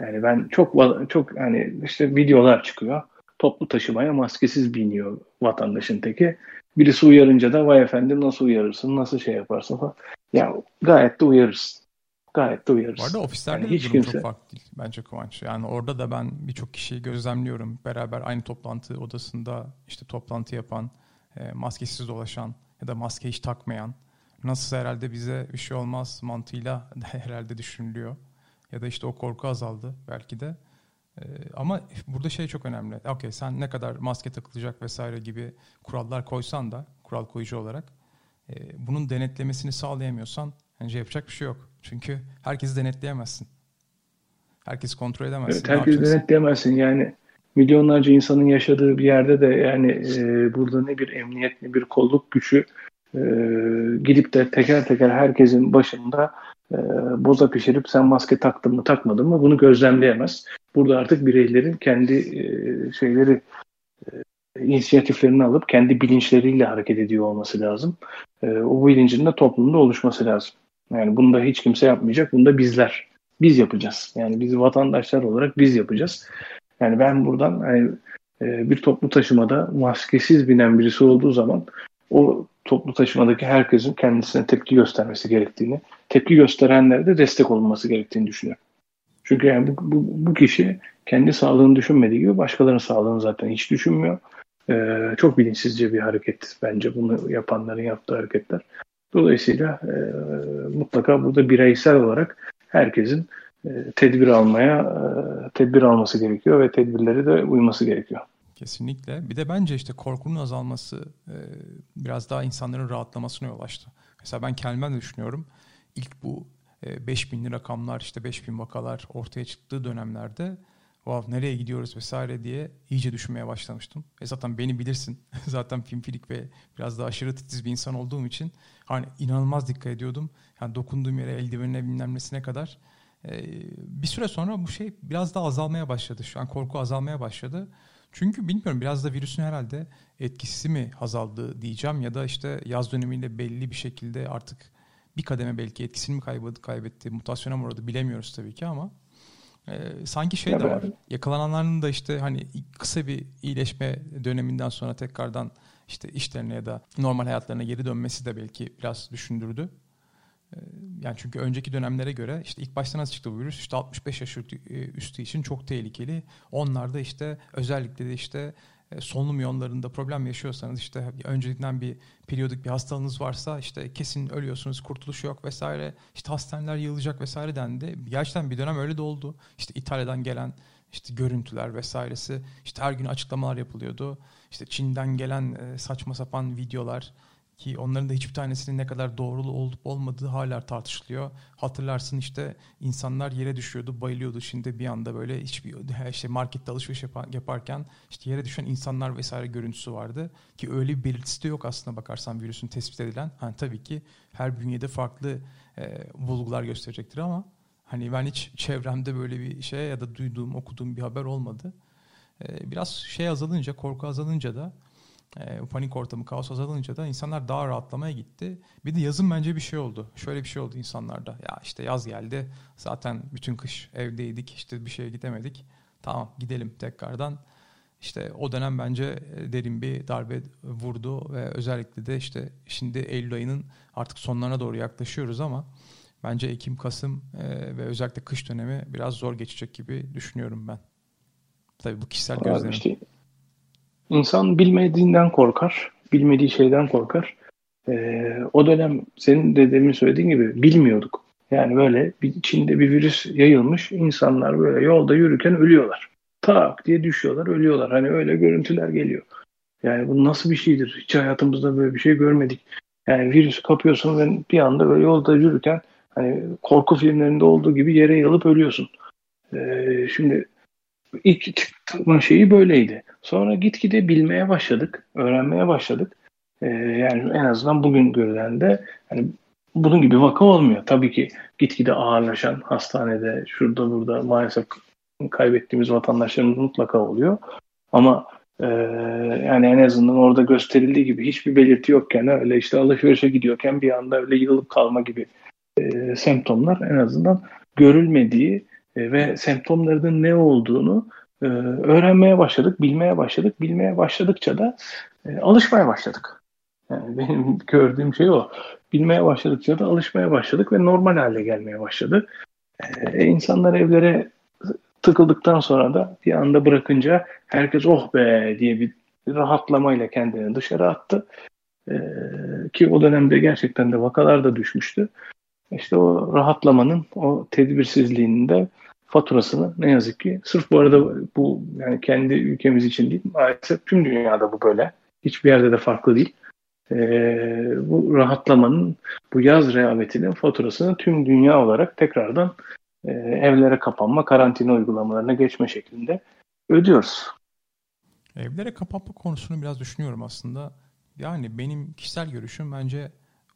Yani ben çok çok hani işte videolar çıkıyor. Toplu taşımaya maskesiz biniyor vatandaşın teki. Birisi uyarınca da vay efendim nasıl uyarırsın, nasıl şey yaparsın falan. Ya gayet de uyarırsın. Gayet de uyarız. Bu arada ofislerde yani de hiç durum kimse... çok farklı değil bence Kuvanç. Yani orada da ben birçok kişiyi gözlemliyorum. Beraber aynı toplantı odasında işte toplantı yapan, maskesiz dolaşan ya da maske hiç takmayan. Nasıl herhalde bize bir şey olmaz mantığıyla herhalde düşünülüyor. Ya da işte o korku azaldı belki de. Ama burada şey çok önemli. Okey sen ne kadar maske takılacak vesaire gibi kurallar koysan da kural koyucu olarak bunun denetlemesini sağlayamıyorsan bence yapacak bir şey yok. Çünkü herkesi denetleyemezsin. Herkesi kontrol edemezsin. Evet, herkesi denetleyemezsin. Yani milyonlarca insanın yaşadığı bir yerde de yani e, burada ne bir emniyet ne bir kolluk gücü e, gidip de teker teker herkesin başında e, boza pişirip sen maske taktın mı takmadın mı bunu gözlemleyemez. Burada artık bireylerin kendi e, şeyleri e, inisiyatiflerini alıp kendi bilinçleriyle hareket ediyor olması lazım. E, o bilincin de toplumda oluşması lazım. Yani bunu da hiç kimse yapmayacak. Bunu da bizler. Biz yapacağız. Yani biz vatandaşlar olarak biz yapacağız. Yani ben buradan yani, e, bir toplu taşımada maskesiz binen birisi olduğu zaman o toplu taşımadaki herkesin kendisine tepki göstermesi gerektiğini, tepki gösterenlere de destek olunması gerektiğini düşünüyorum. Çünkü yani bu, bu, bu kişi kendi sağlığını düşünmediği gibi başkalarının sağlığını zaten hiç düşünmüyor. E, çok bilinçsizce bir hareket bence bunu yapanların yaptığı hareketler. Dolayısıyla e, mutlaka burada bireysel olarak herkesin e, tedbir almaya e, tedbir alması gerekiyor ve tedbirleri de uyması gerekiyor. Kesinlikle. Bir de bence işte korkunun azalması e, biraz daha insanların rahatlamasına yol açtı. Mesela ben kendimden düşünüyorum. İlk bu e, beş binli rakamlar işte beş bin vakalar ortaya çıktığı dönemlerde wow, nereye gidiyoruz vesaire diye iyice düşünmeye başlamıştım. E zaten beni bilirsin. Zaten pimpirik ve biraz daha aşırı titiz bir insan olduğum için hani inanılmaz dikkat ediyordum. Yani dokunduğum yere, eldivenine, bilmem nesine kadar. Ee, bir süre sonra bu şey biraz daha azalmaya başladı. Şu an korku azalmaya başladı. Çünkü bilmiyorum biraz da virüsün herhalde etkisi mi azaldı diyeceğim ya da işte yaz dönemiyle belli bir şekilde artık bir kademe belki etkisini mi kaybetti, kaybetti mutasyona mı uğradı bilemiyoruz tabii ki ama Ee, sanki şey ya de var. Abi. Yakalananların da işte hani kısa bir iyileşme döneminden sonra tekrardan işte işlerine ya da normal hayatlarına geri dönmesi de belki biraz düşündürdü. Ee, yani çünkü önceki dönemlere göre işte ilk başta nasıl çıktı bu virüs? İşte altmış beş yaş üstü için çok tehlikeli. Onlar da işte özellikle de işte solunum yollarında problem yaşıyorsanız işte önceden bir periyodik bir hastalığınız varsa işte kesin ölüyorsunuz, kurtuluş yok vesaire. İşte hastaneler yığılacak vesaire dendi. Gerçekten bir dönem öyle de oldu. İşte İtalya'dan gelen işte görüntüler vesairesi. İşte her gün açıklamalar yapılıyordu. İşte Çin'den gelen saçma sapan videolar ki onların da hiçbir tanesinin ne kadar doğrulu olup olmadığı hala tartışılıyor. Hatırlarsın işte insanlar yere düşüyordu, bayılıyordu. Şimdi bir anda böyle hiçbir işte markette alışveriş yaparken işte yere düşen insanlar vesaire görüntüsü vardı. Ki öyle bir belirtisi de yok aslına bakarsan virüsün tespit edilen. Hani tabii ki her bünyede farklı e, bulgular gösterecektir ama hani ben hiç çevremde böyle bir şey ya da duyduğum, okuduğum bir haber olmadı. E, biraz şey azalınca, korku azalınca da E, panik ortamı, kaos azalınca da insanlar daha rahatlamaya gitti. Bir de yazın bence bir şey oldu. Şöyle bir şey oldu insanlarda. Ya işte yaz geldi. Zaten bütün kış evdeydik. İşte bir şeye gidemedik. Tamam gidelim tekrardan. İşte o dönem bence derin bir darbe vurdu ve özellikle de işte şimdi Eylül ayının artık sonlarına doğru yaklaşıyoruz ama bence Ekim, Kasım e, ve özellikle kış dönemi biraz zor geçecek gibi düşünüyorum ben. Tabii bu kişisel gözlemim. İnsan bilmediğinden korkar, bilmediği şeyden korkar. Ee, o dönem senin de demin söylediğin gibi bilmiyorduk. Yani böyle bir, Çin'de bir virüs yayılmış, insanlar böyle yolda yürürken ölüyorlar. Tak diye düşüyorlar, ölüyorlar. Hani öyle görüntüler geliyor. Yani bu nasıl bir şeydir? Hiç hayatımızda böyle bir şey görmedik. Yani virüsü kapıyorsun ve bir anda böyle yolda yürürken hani korku filmlerinde olduğu gibi yere yayılıp ölüyorsun. Ee, şimdi... İlk çıkma şeyi böyleydi. Sonra gitgide bilmeye başladık, öğrenmeye başladık. Ee, yani en azından bugün görülen de hani bunun gibi vaka olmuyor. Tabii ki gitgide ağırlaşan hastanede, şurada burada maalesef kaybettiğimiz vatandaşlarımız mutlaka oluyor. Ama e, yani en azından orada gösterildiği gibi hiçbir belirti yokken öyle işte alışverişe gidiyorken bir anda öyle yığılıp kalma gibi e, semptomlar en azından görülmediği ve semptomlarının ne olduğunu e, öğrenmeye başladık, bilmeye başladık. Bilmeye başladıkça da e, alışmaya başladık. Yani benim gördüğüm şey o. Bilmeye başladıkça da alışmaya başladık ve normal hale gelmeye başladı. E, insanlar evlere tıkıldıktan sonra da bir anda bırakınca herkes oh be diye bir rahatlamayla kendini dışarı attı. E, ki o dönemde gerçekten de vakalar da düşmüştü. İşte o rahatlamanın, o tedbirsizliğinin de faturasını ne yazık ki sırf bu arada bu yani kendi ülkemiz için değil maalesef tüm dünyada bu böyle. Hiçbir yerde de farklı değil. Ee, bu rahatlamanın, bu yaz rehavetinin faturasını tüm dünya olarak tekrardan e, evlere kapanma, karantina uygulamalarına geçme şeklinde ödüyoruz. Evlere kapanma konusunu biraz düşünüyorum aslında. Yani benim kişisel görüşüm bence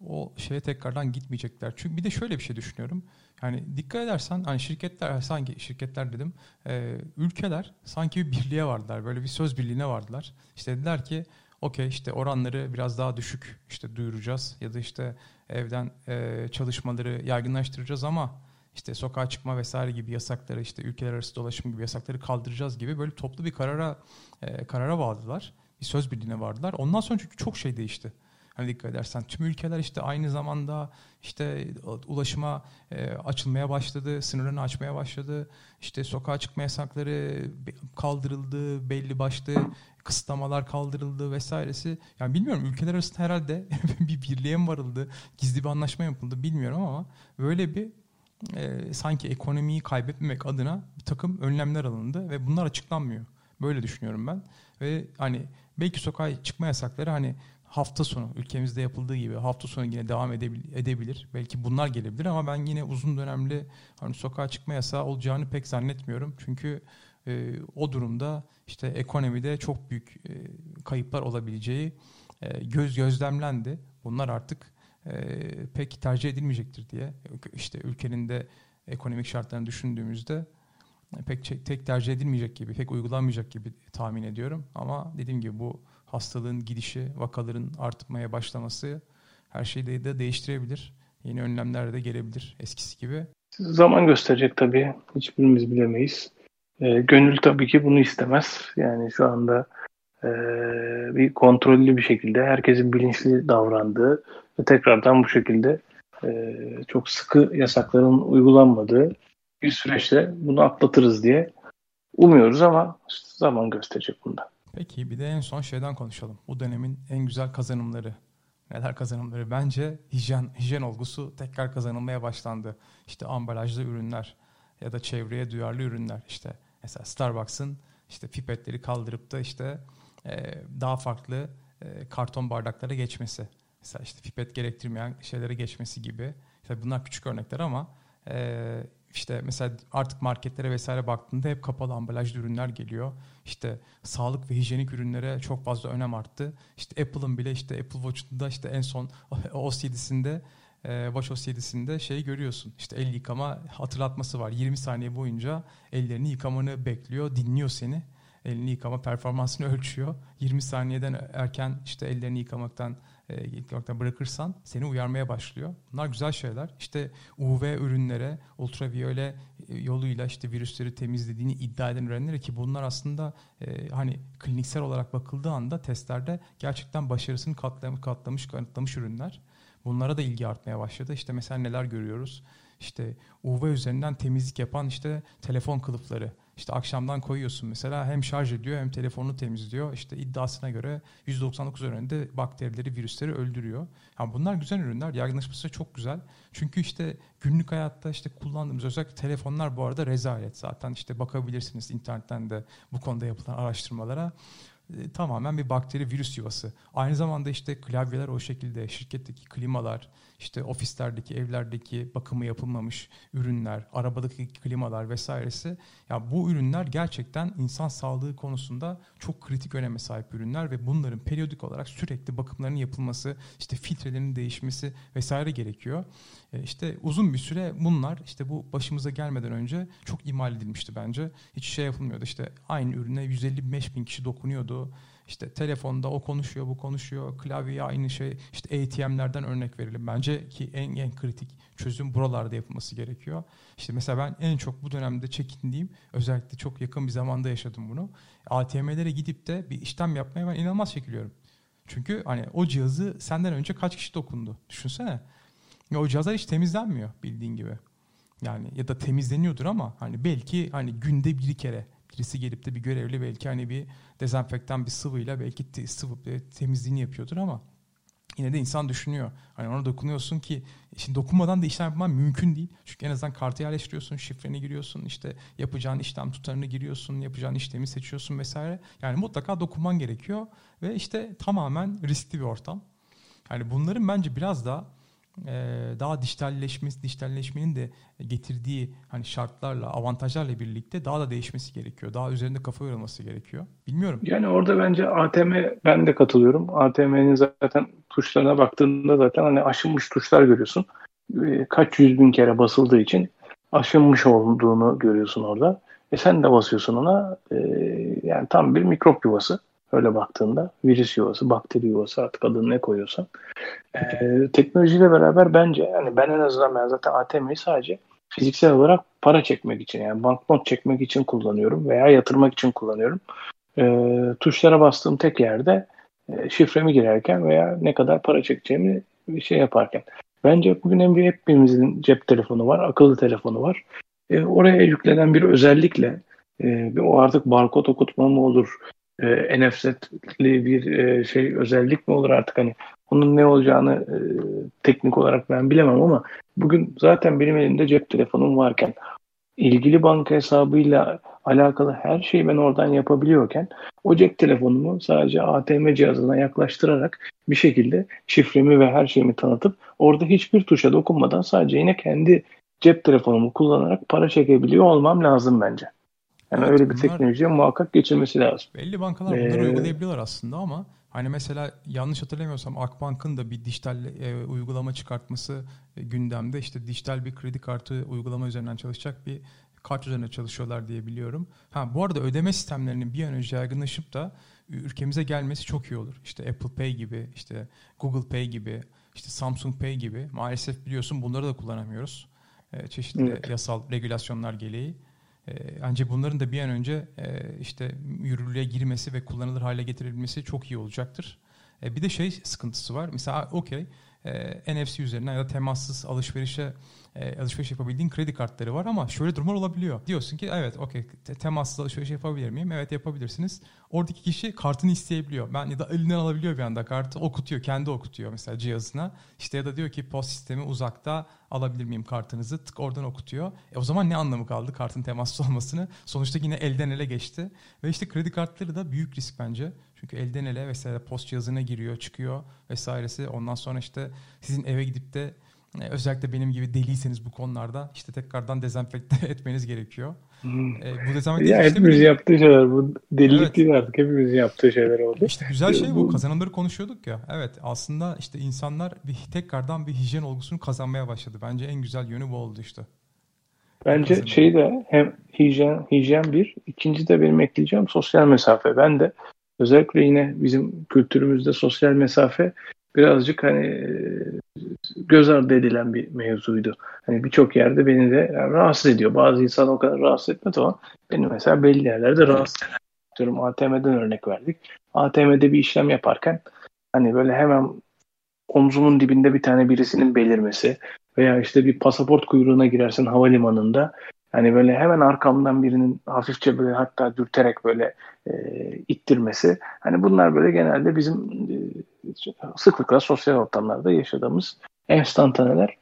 o şeye tekrardan gitmeyecekler. Çünkü bir de şöyle bir şey düşünüyorum. Yani dikkat edersen hani şirketler sanki şirketler dedim e, ülkeler sanki bir birliğe vardılar. Böyle bir söz birliğine vardılar. İşte dediler ki okey işte oranları biraz daha düşük işte duyuracağız ya da işte evden e, çalışmaları yaygınlaştıracağız ama işte sokağa çıkma vesaire gibi yasakları işte ülkeler arası dolaşım gibi yasakları kaldıracağız gibi böyle toplu bir karara e, karara vardılar. Bir söz birliğine vardılar. Ondan sonra çünkü çok şey değişti. Hani dikkat edersen tüm ülkeler işte aynı zamanda işte ulaşıma e, açılmaya başladı, sınırlarını açmaya başladı. İşte sokağa çıkma yasakları kaldırıldı, belli başlı kısıtlamalar kaldırıldı vesairesi. Yani bilmiyorum ülkeler arasında herhalde bir birliğe mi varıldı, gizli bir anlaşma yapıldı bilmiyorum ama böyle bir e, sanki ekonomiyi kaybetmemek adına bir takım önlemler alındı ve bunlar açıklanmıyor. Böyle düşünüyorum ben ve hani belki sokağa çıkma yasakları hani hafta sonu ülkemizde yapıldığı gibi hafta sonu yine devam edebilir. Belki bunlar gelebilir ama ben yine uzun dönemli hani sokağa çıkma yasağı olacağını pek zannetmiyorum. Çünkü e, o durumda işte ekonomide çok büyük e, kayıplar olabileceği e, göz gözlemlendi. Bunlar artık e, pek tercih edilmeyecektir diye. İşte ülkenin de ekonomik şartlarını düşündüğümüzde pek tek tercih edilmeyecek gibi, pek uygulanmayacak gibi tahmin ediyorum. Ama dediğim gibi bu hastalığın gidişi, vakaların artmaya başlaması her şeyi de değiştirebilir. Yeni önlemler de gelebilir eskisi gibi. Zaman gösterecek tabii. Hiçbirimiz bilemeyiz. E, gönül tabii ki bunu istemez. Yani şu anda e, bir kontrollü bir şekilde herkesin bilinçli davrandığı ve tekrardan bu şekilde e, çok sıkı yasakların uygulanmadığı bir süreçte bunu atlatırız diye umuyoruz ama zaman gösterecek bunda. Peki bir de en son şeyden konuşalım. Bu dönemin en güzel kazanımları. Neler kazanımları? Bence hijyen, hijyen olgusu tekrar kazanılmaya başlandı. İşte ambalajlı ürünler ya da çevreye duyarlı ürünler. İşte mesela Starbucks'ın işte pipetleri kaldırıp da işte daha farklı karton bardaklara geçmesi. Mesela işte pipet gerektirmeyen şeylere geçmesi gibi. Tabii bunlar küçük örnekler ama işte mesela artık marketlere vesaire baktığında hep kapalı ambalajlı ürünler geliyor. İşte sağlık ve hijyenik ürünlere çok fazla önem arttı. İşte Apple'ın bile işte Apple Watch'unda işte en son O S yedisinde Watch O S yedisinde şeyi görüyorsun. İşte el yıkama hatırlatması var. yirmi saniye boyunca ellerini yıkamanı bekliyor, dinliyor seni. Elini yıkama performansını ölçüyor. yirmi saniyeden erken işte ellerini yıkamaktan yıkamaktan bırakırsan seni uyarmaya başlıyor. Bunlar güzel şeyler. İşte U V ürünlere, ultraviyole yoluyla işte virüsleri temizlediğini iddia eden ürünlere ki bunlar aslında e, hani kliniksel olarak bakıldığı anda testlerde gerçekten başarısını katlamış, katlamış kanıtlamış ürünler. Bunlara da ilgi artmaya başladı. İşte mesela neler görüyoruz? İşte U V üzerinden temizlik yapan işte telefon kılıfları. İşte akşamdan koyuyorsun mesela hem şarj ediyor hem telefonunu temizliyor. İşte iddiasına göre yüzde doksan dokuz oranında bakterileri, virüsleri öldürüyor. Yani bunlar güzel ürünler. Yaygınlaşması çok güzel. Çünkü işte günlük hayatta işte kullandığımız özellikle telefonlar bu arada rezalet. Zaten işte bakabilirsiniz internetten de bu konuda yapılan araştırmalara. E, tamamen bir bakteri, virüs yuvası. Aynı zamanda işte klavyeler o şekilde, şirketteki klimalar, işte ofislerdeki, evlerdeki bakımı yapılmamış ürünler, arabadaki klimalar vesairesi. Ya bu ürünler gerçekten insan sağlığı konusunda çok kritik öneme sahip ürünler ve bunların periyodik olarak sürekli bakımlarının yapılması, işte filtrelerinin değişmesi vesaire gerekiyor. E, işte uzun bir süre bunlar işte bu başımıza gelmeden önce çok imal edilmişti bence. Hiç şey yapılmıyordu. İşte aynı ürüne yüz elli beş bin kişi dokunuyordu. İşte telefonda o konuşuyor, bu konuşuyor, klavyeye aynı şey. İşte A T M'lerden örnek verelim. Bence ki en en kritik çözüm buralarda yapılması gerekiyor. İşte mesela ben en çok bu dönemde çekindiğim, özellikle çok yakın bir zamanda yaşadım bunu. A T M'lere gidip de bir işlem yapmaya ben inanılmaz çekiliyorum. Çünkü hani o cihazı senden önce kaç kişi dokundu? Düşünsene. Ya o cihazlar hiç temizlenmiyor bildiğin gibi. Yani ya da temizleniyordur ama hani belki hani günde bir kere birisi gelip de bir görevli belki hani bir dezenfektan bir sıvıyla belki sıvı temizliğini yapıyordur ama yine de insan düşünüyor. Hani ona dokunuyorsun ki şimdi dokunmadan da işlem yapman mümkün değil. Çünkü en azından kartı yerleştiriyorsun, şifreni giriyorsun, işte yapacağın işlem tutarını giriyorsun, yapacağın işlemi seçiyorsun vesaire. Yani mutlaka dokunman gerekiyor ve işte tamamen riskli bir ortam. Yani bunların bence biraz daha daha dijitalleşmesi, dijitalleşmenin de getirdiği hani şartlarla, avantajlarla birlikte daha da değişmesi gerekiyor. Daha üzerinde kafa yorulması gerekiyor. Bilmiyorum. Yani orada bence A T M, ben de katılıyorum. A T M'nin zaten tuşlarına baktığında zaten hani aşınmış tuşlar görüyorsun. Kaç yüz bin kere basıldığı için aşınmış olduğunu görüyorsun orada. E sen de basıyorsun ona. Yani tam bir mikrop yuvası. Öyle baktığında virüs yuvası, bakteri yuvası artık adını ne koyuyorsan. Ee, teknolojiyle beraber bence yani ben en azından ben zaten A T M'yi sadece fiziksel olarak para çekmek için yani banknot çekmek için kullanıyorum veya yatırmak için kullanıyorum. Ee, tuşlara bastığım tek yerde e, şifremi girerken veya ne kadar para çekeceğimi bir şey yaparken. Bence bugün en büyük hepimizin cep telefonu var, akıllı telefonu var. E, oraya yüklenen bir özellikle e, bir o artık barkod okutma mı olur? E, N F C'li bir e, şey özellik mi olur artık hani onun ne olacağını e, teknik olarak ben bilemem ama bugün zaten benim elimde cep telefonum varken ilgili banka hesabıyla alakalı her şeyi ben oradan yapabiliyorken o cep telefonumu sadece A T M cihazına yaklaştırarak bir şekilde şifremi ve her şeyimi tanıtıp orada hiçbir tuşa dokunmadan sadece yine kendi cep telefonumu kullanarak para çekebiliyor olmam lazım bence. Yani evet, öyle bir teknolojiye muhakkak geçilmesi lazım. Belli bankalar bunları ee, uygulayabiliyorlar aslında ama hani mesela yanlış hatırlamıyorsam Akbank'ın da bir dijital e, uygulama çıkartması e, gündemde. İşte dijital bir kredi kartı uygulama üzerinden çalışacak bir kart üzerine çalışıyorlar diye biliyorum. Ha, bu arada ödeme sistemlerinin bir an önce yaygınlaşıp da ülkemize gelmesi çok iyi olur. İşte Apple Pay gibi, işte Google Pay gibi, işte Samsung Pay gibi. Maalesef biliyorsun bunları da kullanamıyoruz. çeşitli evet. yasal regülasyonlar gereği. Ancak bunların da bir an önce işte yürürlüğe girmesi ve kullanılır hale getirilmesi çok iyi olacaktır. Bir de şey sıkıntısı var. Mesela okey N F C üzerinden ya da temassız alışverişe alışveriş yapabildiğin kredi kartları var ama şöyle durumlar olabiliyor. Diyorsun ki evet okey temassız alışveriş yapabilir miyim? Evet yapabilirsiniz. Oradaki kişi kartını isteyebiliyor. Ben ya da elinden alabiliyor bir anda kartı. Okutuyor, kendi okutuyor mesela cihazına. İşte ya da diyor ki post sistemi uzakta alabilir miyim kartınızı? Tık oradan okutuyor. E o zaman ne anlamı kaldı kartın temassız olmasını? Sonuçta yine elden ele geçti. Ve işte kredi kartları da büyük risk bence. Çünkü elden ele vesaire post cihazına giriyor, çıkıyor vesairesi. Ondan sonra işte sizin eve gidip de özellikle benim gibi deliyseniz bu konularda işte tekrardan dezenfekte etmeniz gerekiyor. Hmm. E, bu dezenfekte ya hepimizin yaptığı şeyler bu. Delilik evet. değil artık. Hepimizin yaptığı şeyler oldu. İşte güzel şey bu. Kazananları konuşuyorduk ya. Evet aslında işte insanlar bir, tekrardan bir hijyen olgusunu kazanmaya başladı. Bence en güzel yönü bu oldu işte. Bence Kazanım. Şeyi de hem hijyen, hijyen bir. İkinci de benim ekleyeceğim sosyal mesafe. Ben de özellikle yine bizim kültürümüzde sosyal mesafe birazcık hani göz ardı edilen bir mevzuydu. Hani birçok yerde beni de yani rahatsız ediyor. Bazı insan o kadar rahatsız etmedi ama beni mesela belli yerlerde rahatsız eden. Diyorum A T M'den örnek verdik. A T M'de bir işlem yaparken hani böyle hemen omzumun dibinde bir tane birisinin belirmesi veya işte bir pasaport kuyruğuna girersin havalimanında. Hani böyle hemen arkamdan birinin hafifçe böyle hatta dürterek böyle e, ittirmesi. Hani bunlar böyle genelde bizim e, sıklıkla sosyal ortamlarda yaşadığımız enstantaneler.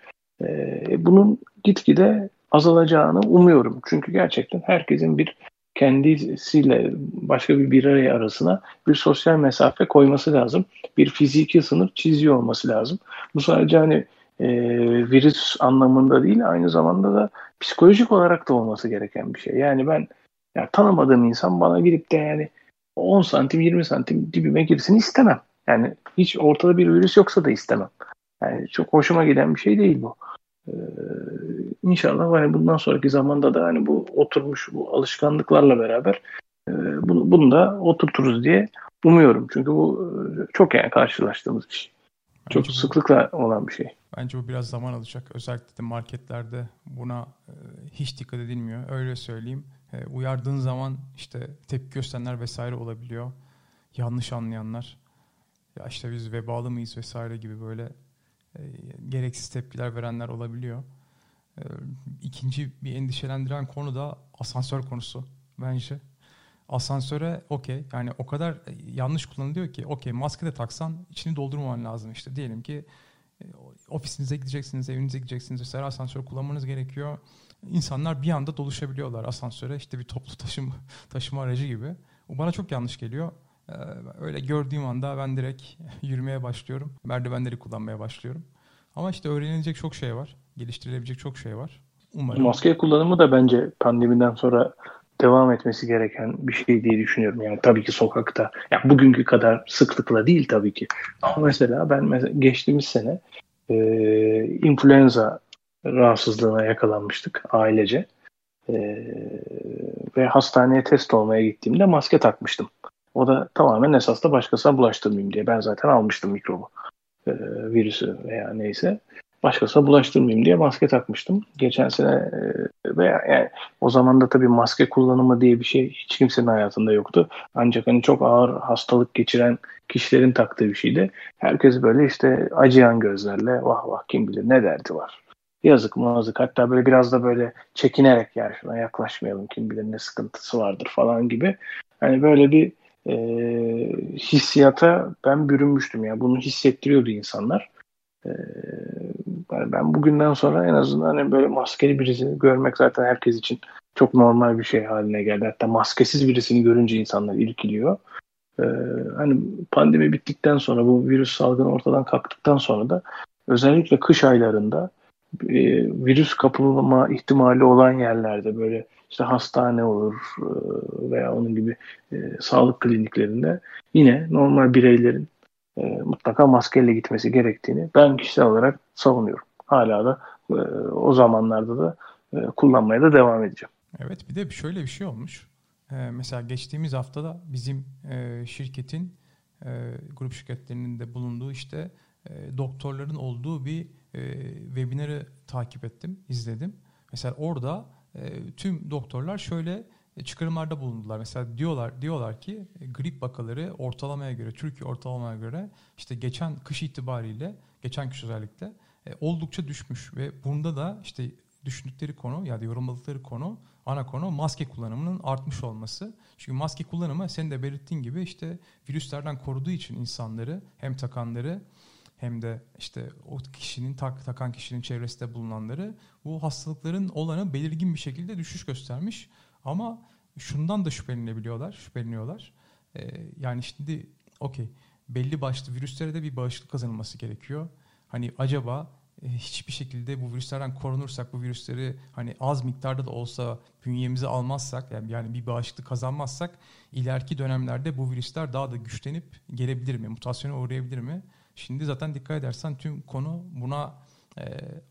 E, bunun gitgide azalacağını umuyorum. Çünkü gerçekten herkesin bir kendisiyle başka bir bir araya arasına bir sosyal mesafe koyması lazım. Bir fiziki sınır çiziyor olması lazım. Bu sadece hani E, virüs anlamında değil aynı zamanda da psikolojik olarak da olması gereken bir şey. Yani ben ya, tanımadığım insan bana girip de yani on santim yirmi santim dibime girsin istemem. Yani hiç ortada bir virüs yoksa da istemem. Yani çok hoşuma giden bir şey değil bu. Ee, inşallah hani bundan sonraki zamanda da hani bu oturmuş bu alışkanlıklarla beraber e, bunu, bunu da oturturuz diye umuyorum. Çünkü bu çok yani karşılaştığımız bir şey. Çok bence sıklıkla bu, olan bir şey. Bence bu biraz zaman alacak. Özellikle de marketlerde buna e, hiç dikkat edilmiyor. Öyle söyleyeyim. E, uyardığın zaman işte tepki gösterenler vesaire olabiliyor. Yanlış anlayanlar. Ya işte biz vebalı mıyız vesaire gibi böyle e, gereksiz tepkiler verenler olabiliyor. E, ikinci bir endişelendiren konu da asansör konusu bence. Asansöre okey yani o kadar yanlış kullanılıyor ki okey maske de taksan içini doldurmaman lazım işte diyelim ki ofisinize gideceksiniz, evinize gideceksiniz vesaire asansör kullanmanız gerekiyor. İnsanlar bir anda doluşabiliyorlar asansöre işte bir toplu taşıma, taşıma aracı gibi. O bana çok yanlış geliyor. Öyle gördüğüm anda ben direkt yürümeye başlıyorum. Merdivenleri kullanmaya başlıyorum. Ama işte öğrenilecek çok şey var. Geliştirilebilecek çok şey var. Umarım. Maske kullanımı da bence pandemiden sonra devam etmesi gereken bir şey diye düşünüyorum. Yani tabii ki sokakta, yani bugünkü kadar sıklıkla değil tabii ki. Ama mesela ben mesela geçtiğimiz sene e, influenza rahatsızlığına yakalanmıştık ailece. E, ve hastaneye test olmaya gittiğimde maske takmıştım. O da tamamen esas da başkasına bulaştırmayayım diye. Ben zaten almıştım mikrobu, e, virüsü veya neyse. Başkasına bulaştırmayayım diye maske takmıştım. Geçen sene veya yani o zaman da tabii maske kullanımı diye bir şey hiç kimsenin hayatında yoktu. Ancak hani çok ağır hastalık geçiren kişilerin taktığı bir şeydi. Herkes böyle işte acıyan gözlerle vah vah kim bilir ne derdi var. Yazık mazık hatta böyle biraz da böyle çekinerek ya şuna yaklaşmayalım kim bilir ne sıkıntısı vardır falan gibi. Hani böyle bir e, hissiyata ben bürünmüştüm ya. Yani bunu hissettiriyordu insanlar. Yani ben bugünden sonra en azından hani böyle maskeli birisini görmek zaten herkes için çok normal bir şey haline geldi. Hatta maskesiz birisini görünce insanlar irkiliyor. Ee, hani pandemi bittikten sonra bu virüs salgını ortadan kalktıktan sonra da özellikle kış aylarında e, virüs kapılma ihtimali olan yerlerde böyle işte hastane olur e, veya onun gibi e, sağlık kliniklerinde yine normal bireylerin E, mutlaka maskeyle gitmesi gerektiğini ben kişisel olarak savunuyorum. Hala da e, o zamanlarda da e, kullanmaya da devam edeceğim. Evet bir de şöyle bir şey olmuş. E, mesela geçtiğimiz haftada bizim e, şirketin e, grup şirketlerinin de bulunduğu işte e, doktorların olduğu bir e, webinarı takip ettim, izledim. Mesela orada e, tüm doktorlar şöyle çıkarımlarda bulundular. Mesela diyorlar diyorlar ki grip vakaları ortalamaya göre, Türkiye ortalamaya göre işte geçen kış itibariyle, geçen kış özellikle e, oldukça düşmüş ve bunda da işte düşündükleri konu, yani yorumladıkları konu, ana konu maske kullanımının artmış olması. Çünkü maske kullanımı senin de belirttiğin gibi işte virüslerden koruduğu için insanları, hem takanları hem de işte o kişinin, tak, takan kişinin çevresinde bulunanları, bu hastalıkların olanı belirgin bir şekilde düşüş göstermiş. Ama şundan da şüphelenebiliyorlar, şüpheleniyorlar. Ee, yani şimdi okey, belli başlı virüslere de bir bağışıklık kazanılması gerekiyor. Hani acaba e, hiçbir şekilde bu virüslerden korunursak, bu virüsleri hani az miktarda da olsa bünyemize almazsak, yani, yani bir bağışıklık kazanmazsak ileriki dönemlerde bu virüsler daha da güçlenip gelebilir mi, mutasyona uğrayabilir mi? Şimdi zaten dikkat edersen tüm konu buna e,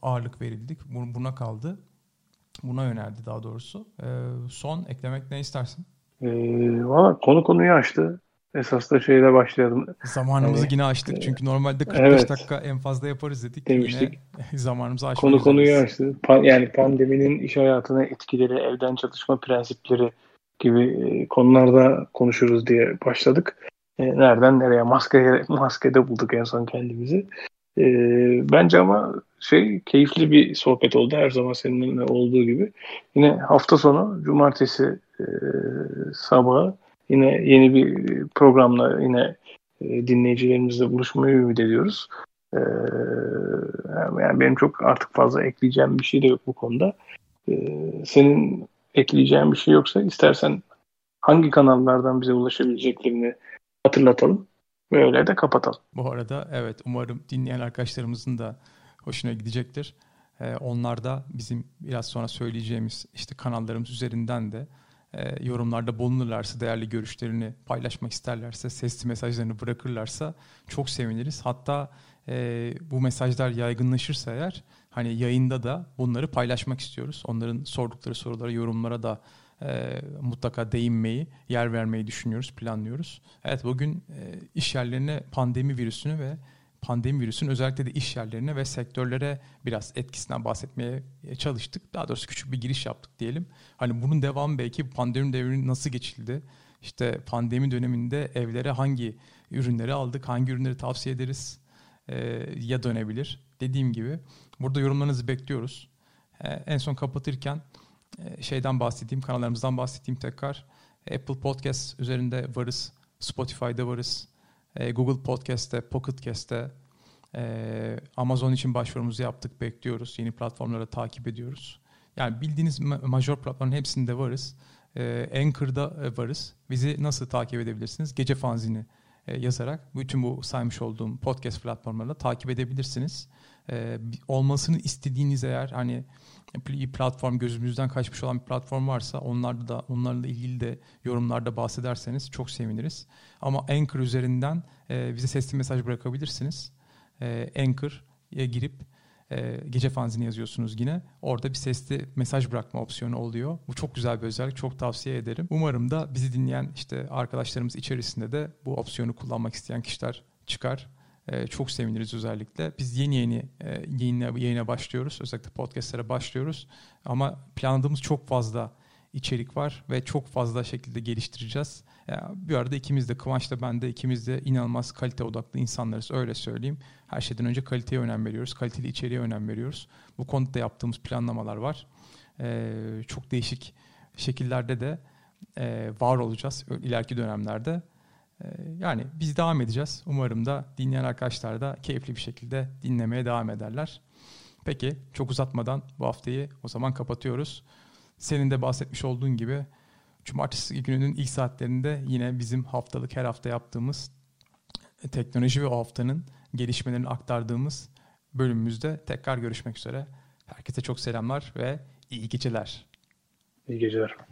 ağırlık verildik, buna kaldı. Buna yöneldi daha doğrusu. Ee, son eklemek ne istersin? Ee, Valla konu konuyu açtı. Esas da şeyle başlayalım. Zamanımızı yani, yine açtık. Çünkü normalde kırk beş evet, dakika en fazla yaparız dedik. Demiştik. Yine zamanımızı açtık. Konu konuyu açtı. Yani pandeminin iş hayatına etkileri, evden çalışma prensipleri gibi konularda konuşuruz diye başladık. Nereden nereye? Maske, maskede bulduk en son kendimizi. Bence ama şey, keyifli bir sohbet oldu her zaman seninle olduğu gibi. Yine hafta sonu cumartesi e, sabahı yine yeni bir programla yine e, dinleyicilerimizle buluşmayı ümit ediyoruz. E, yani benim çok artık fazla ekleyeceğim bir şey de yok bu konuda. E, senin ekleyeceğin bir şey yoksa istersen hangi kanallardan bize ulaşabileceklerini hatırlatalım. Böyle de kapatalım. Bu arada evet, umarım dinleyen arkadaşlarımızın da hoşuna gidecektir. Ee, onlar da bizim biraz sonra söyleyeceğimiz işte kanallarımız üzerinden de e, yorumlarda bulunurlarsa, değerli görüşlerini paylaşmak isterlerse, sesli mesajlarını bırakırlarsa çok seviniriz. Hatta e, bu mesajlar yaygınlaşırsa eğer, hani yayında da bunları paylaşmak istiyoruz. Onların sordukları sorulara, yorumlara da e, mutlaka değinmeyi, yer vermeyi düşünüyoruz, planlıyoruz. Evet, bugün e, iş yerlerine pandemi virüsünü ve pandemi virüsünün özellikle de iş yerlerine ve sektörlere biraz etkisinden bahsetmeye çalıştık. Daha doğrusu küçük bir giriş yaptık diyelim. Hani bunun devamı belki pandemi dönemi nasıl geçildi? İşte pandemi döneminde evlere hangi ürünleri aldık? Hangi ürünleri tavsiye ederiz? Ee, ya dönebilir. Dediğim gibi burada yorumlarınızı bekliyoruz. Ee, en son kapatırken şeyden bahsedeyim, kanallarımızdan bahsedeyim tekrar. Apple Podcast üzerinde varız. Spotify'da varız. Google Podcast'te, Pocket Cast'te, Amazon için başvurumuzu yaptık, bekliyoruz. Yeni platformları takip ediyoruz. Yani bildiğiniz major platformların hepsinde varız. Anchor'da varız. Bizi nasıl takip edebilirsiniz? Gece Fanzini yazarak bütün bu saymış olduğum podcast platformlarla takip edebilirsiniz. Olmasını istediğiniz eğer hani bir platform, gözümüzden kaçmış olan bir platform varsa onlarda da, onlarla ilgili de yorumlarda bahsederseniz çok seviniriz. Ama Anchor üzerinden e, bize sesli mesaj bırakabilirsiniz. E, Anchor'a girip e, Gece Fanzini yazıyorsunuz yine. Orada bir sesli mesaj bırakma opsiyonu oluyor. Bu çok güzel bir özellik. Çok tavsiye ederim. Umarım da bizi dinleyen işte arkadaşlarımız içerisinde de bu opsiyonu kullanmak isteyen kişiler çıkar. Ee, çok seviniriz özellikle. Biz yeni yeni e, yayına, yayına başlıyoruz. Özellikle podcastlere başlıyoruz. Ama planladığımız çok fazla içerik var ve çok fazla şekilde geliştireceğiz. Yani bir arada ikimiz de, Kıvanç da ben de, ikimiz de inanılmaz kalite odaklı insanlarız. Öyle söyleyeyim. Her şeyden önce kaliteye önem veriyoruz. Kaliteli içeriğe önem veriyoruz. Bu konuda da yaptığımız planlamalar var. Ee, çok değişik şekillerde de e, var olacağız ileriki dönemlerde. Yani biz devam edeceğiz. Umarım da dinleyen arkadaşlar da keyifli bir şekilde dinlemeye devam ederler. Peki, çok uzatmadan bu haftayı o zaman kapatıyoruz. Senin de bahsetmiş olduğun gibi cumartesi gününün ilk saatlerinde yine bizim haftalık, her hafta yaptığımız teknoloji ve o haftanın gelişmelerini aktardığımız bölümümüzde tekrar görüşmek üzere. Herkese çok selamlar ve iyi geceler. İyi geceler.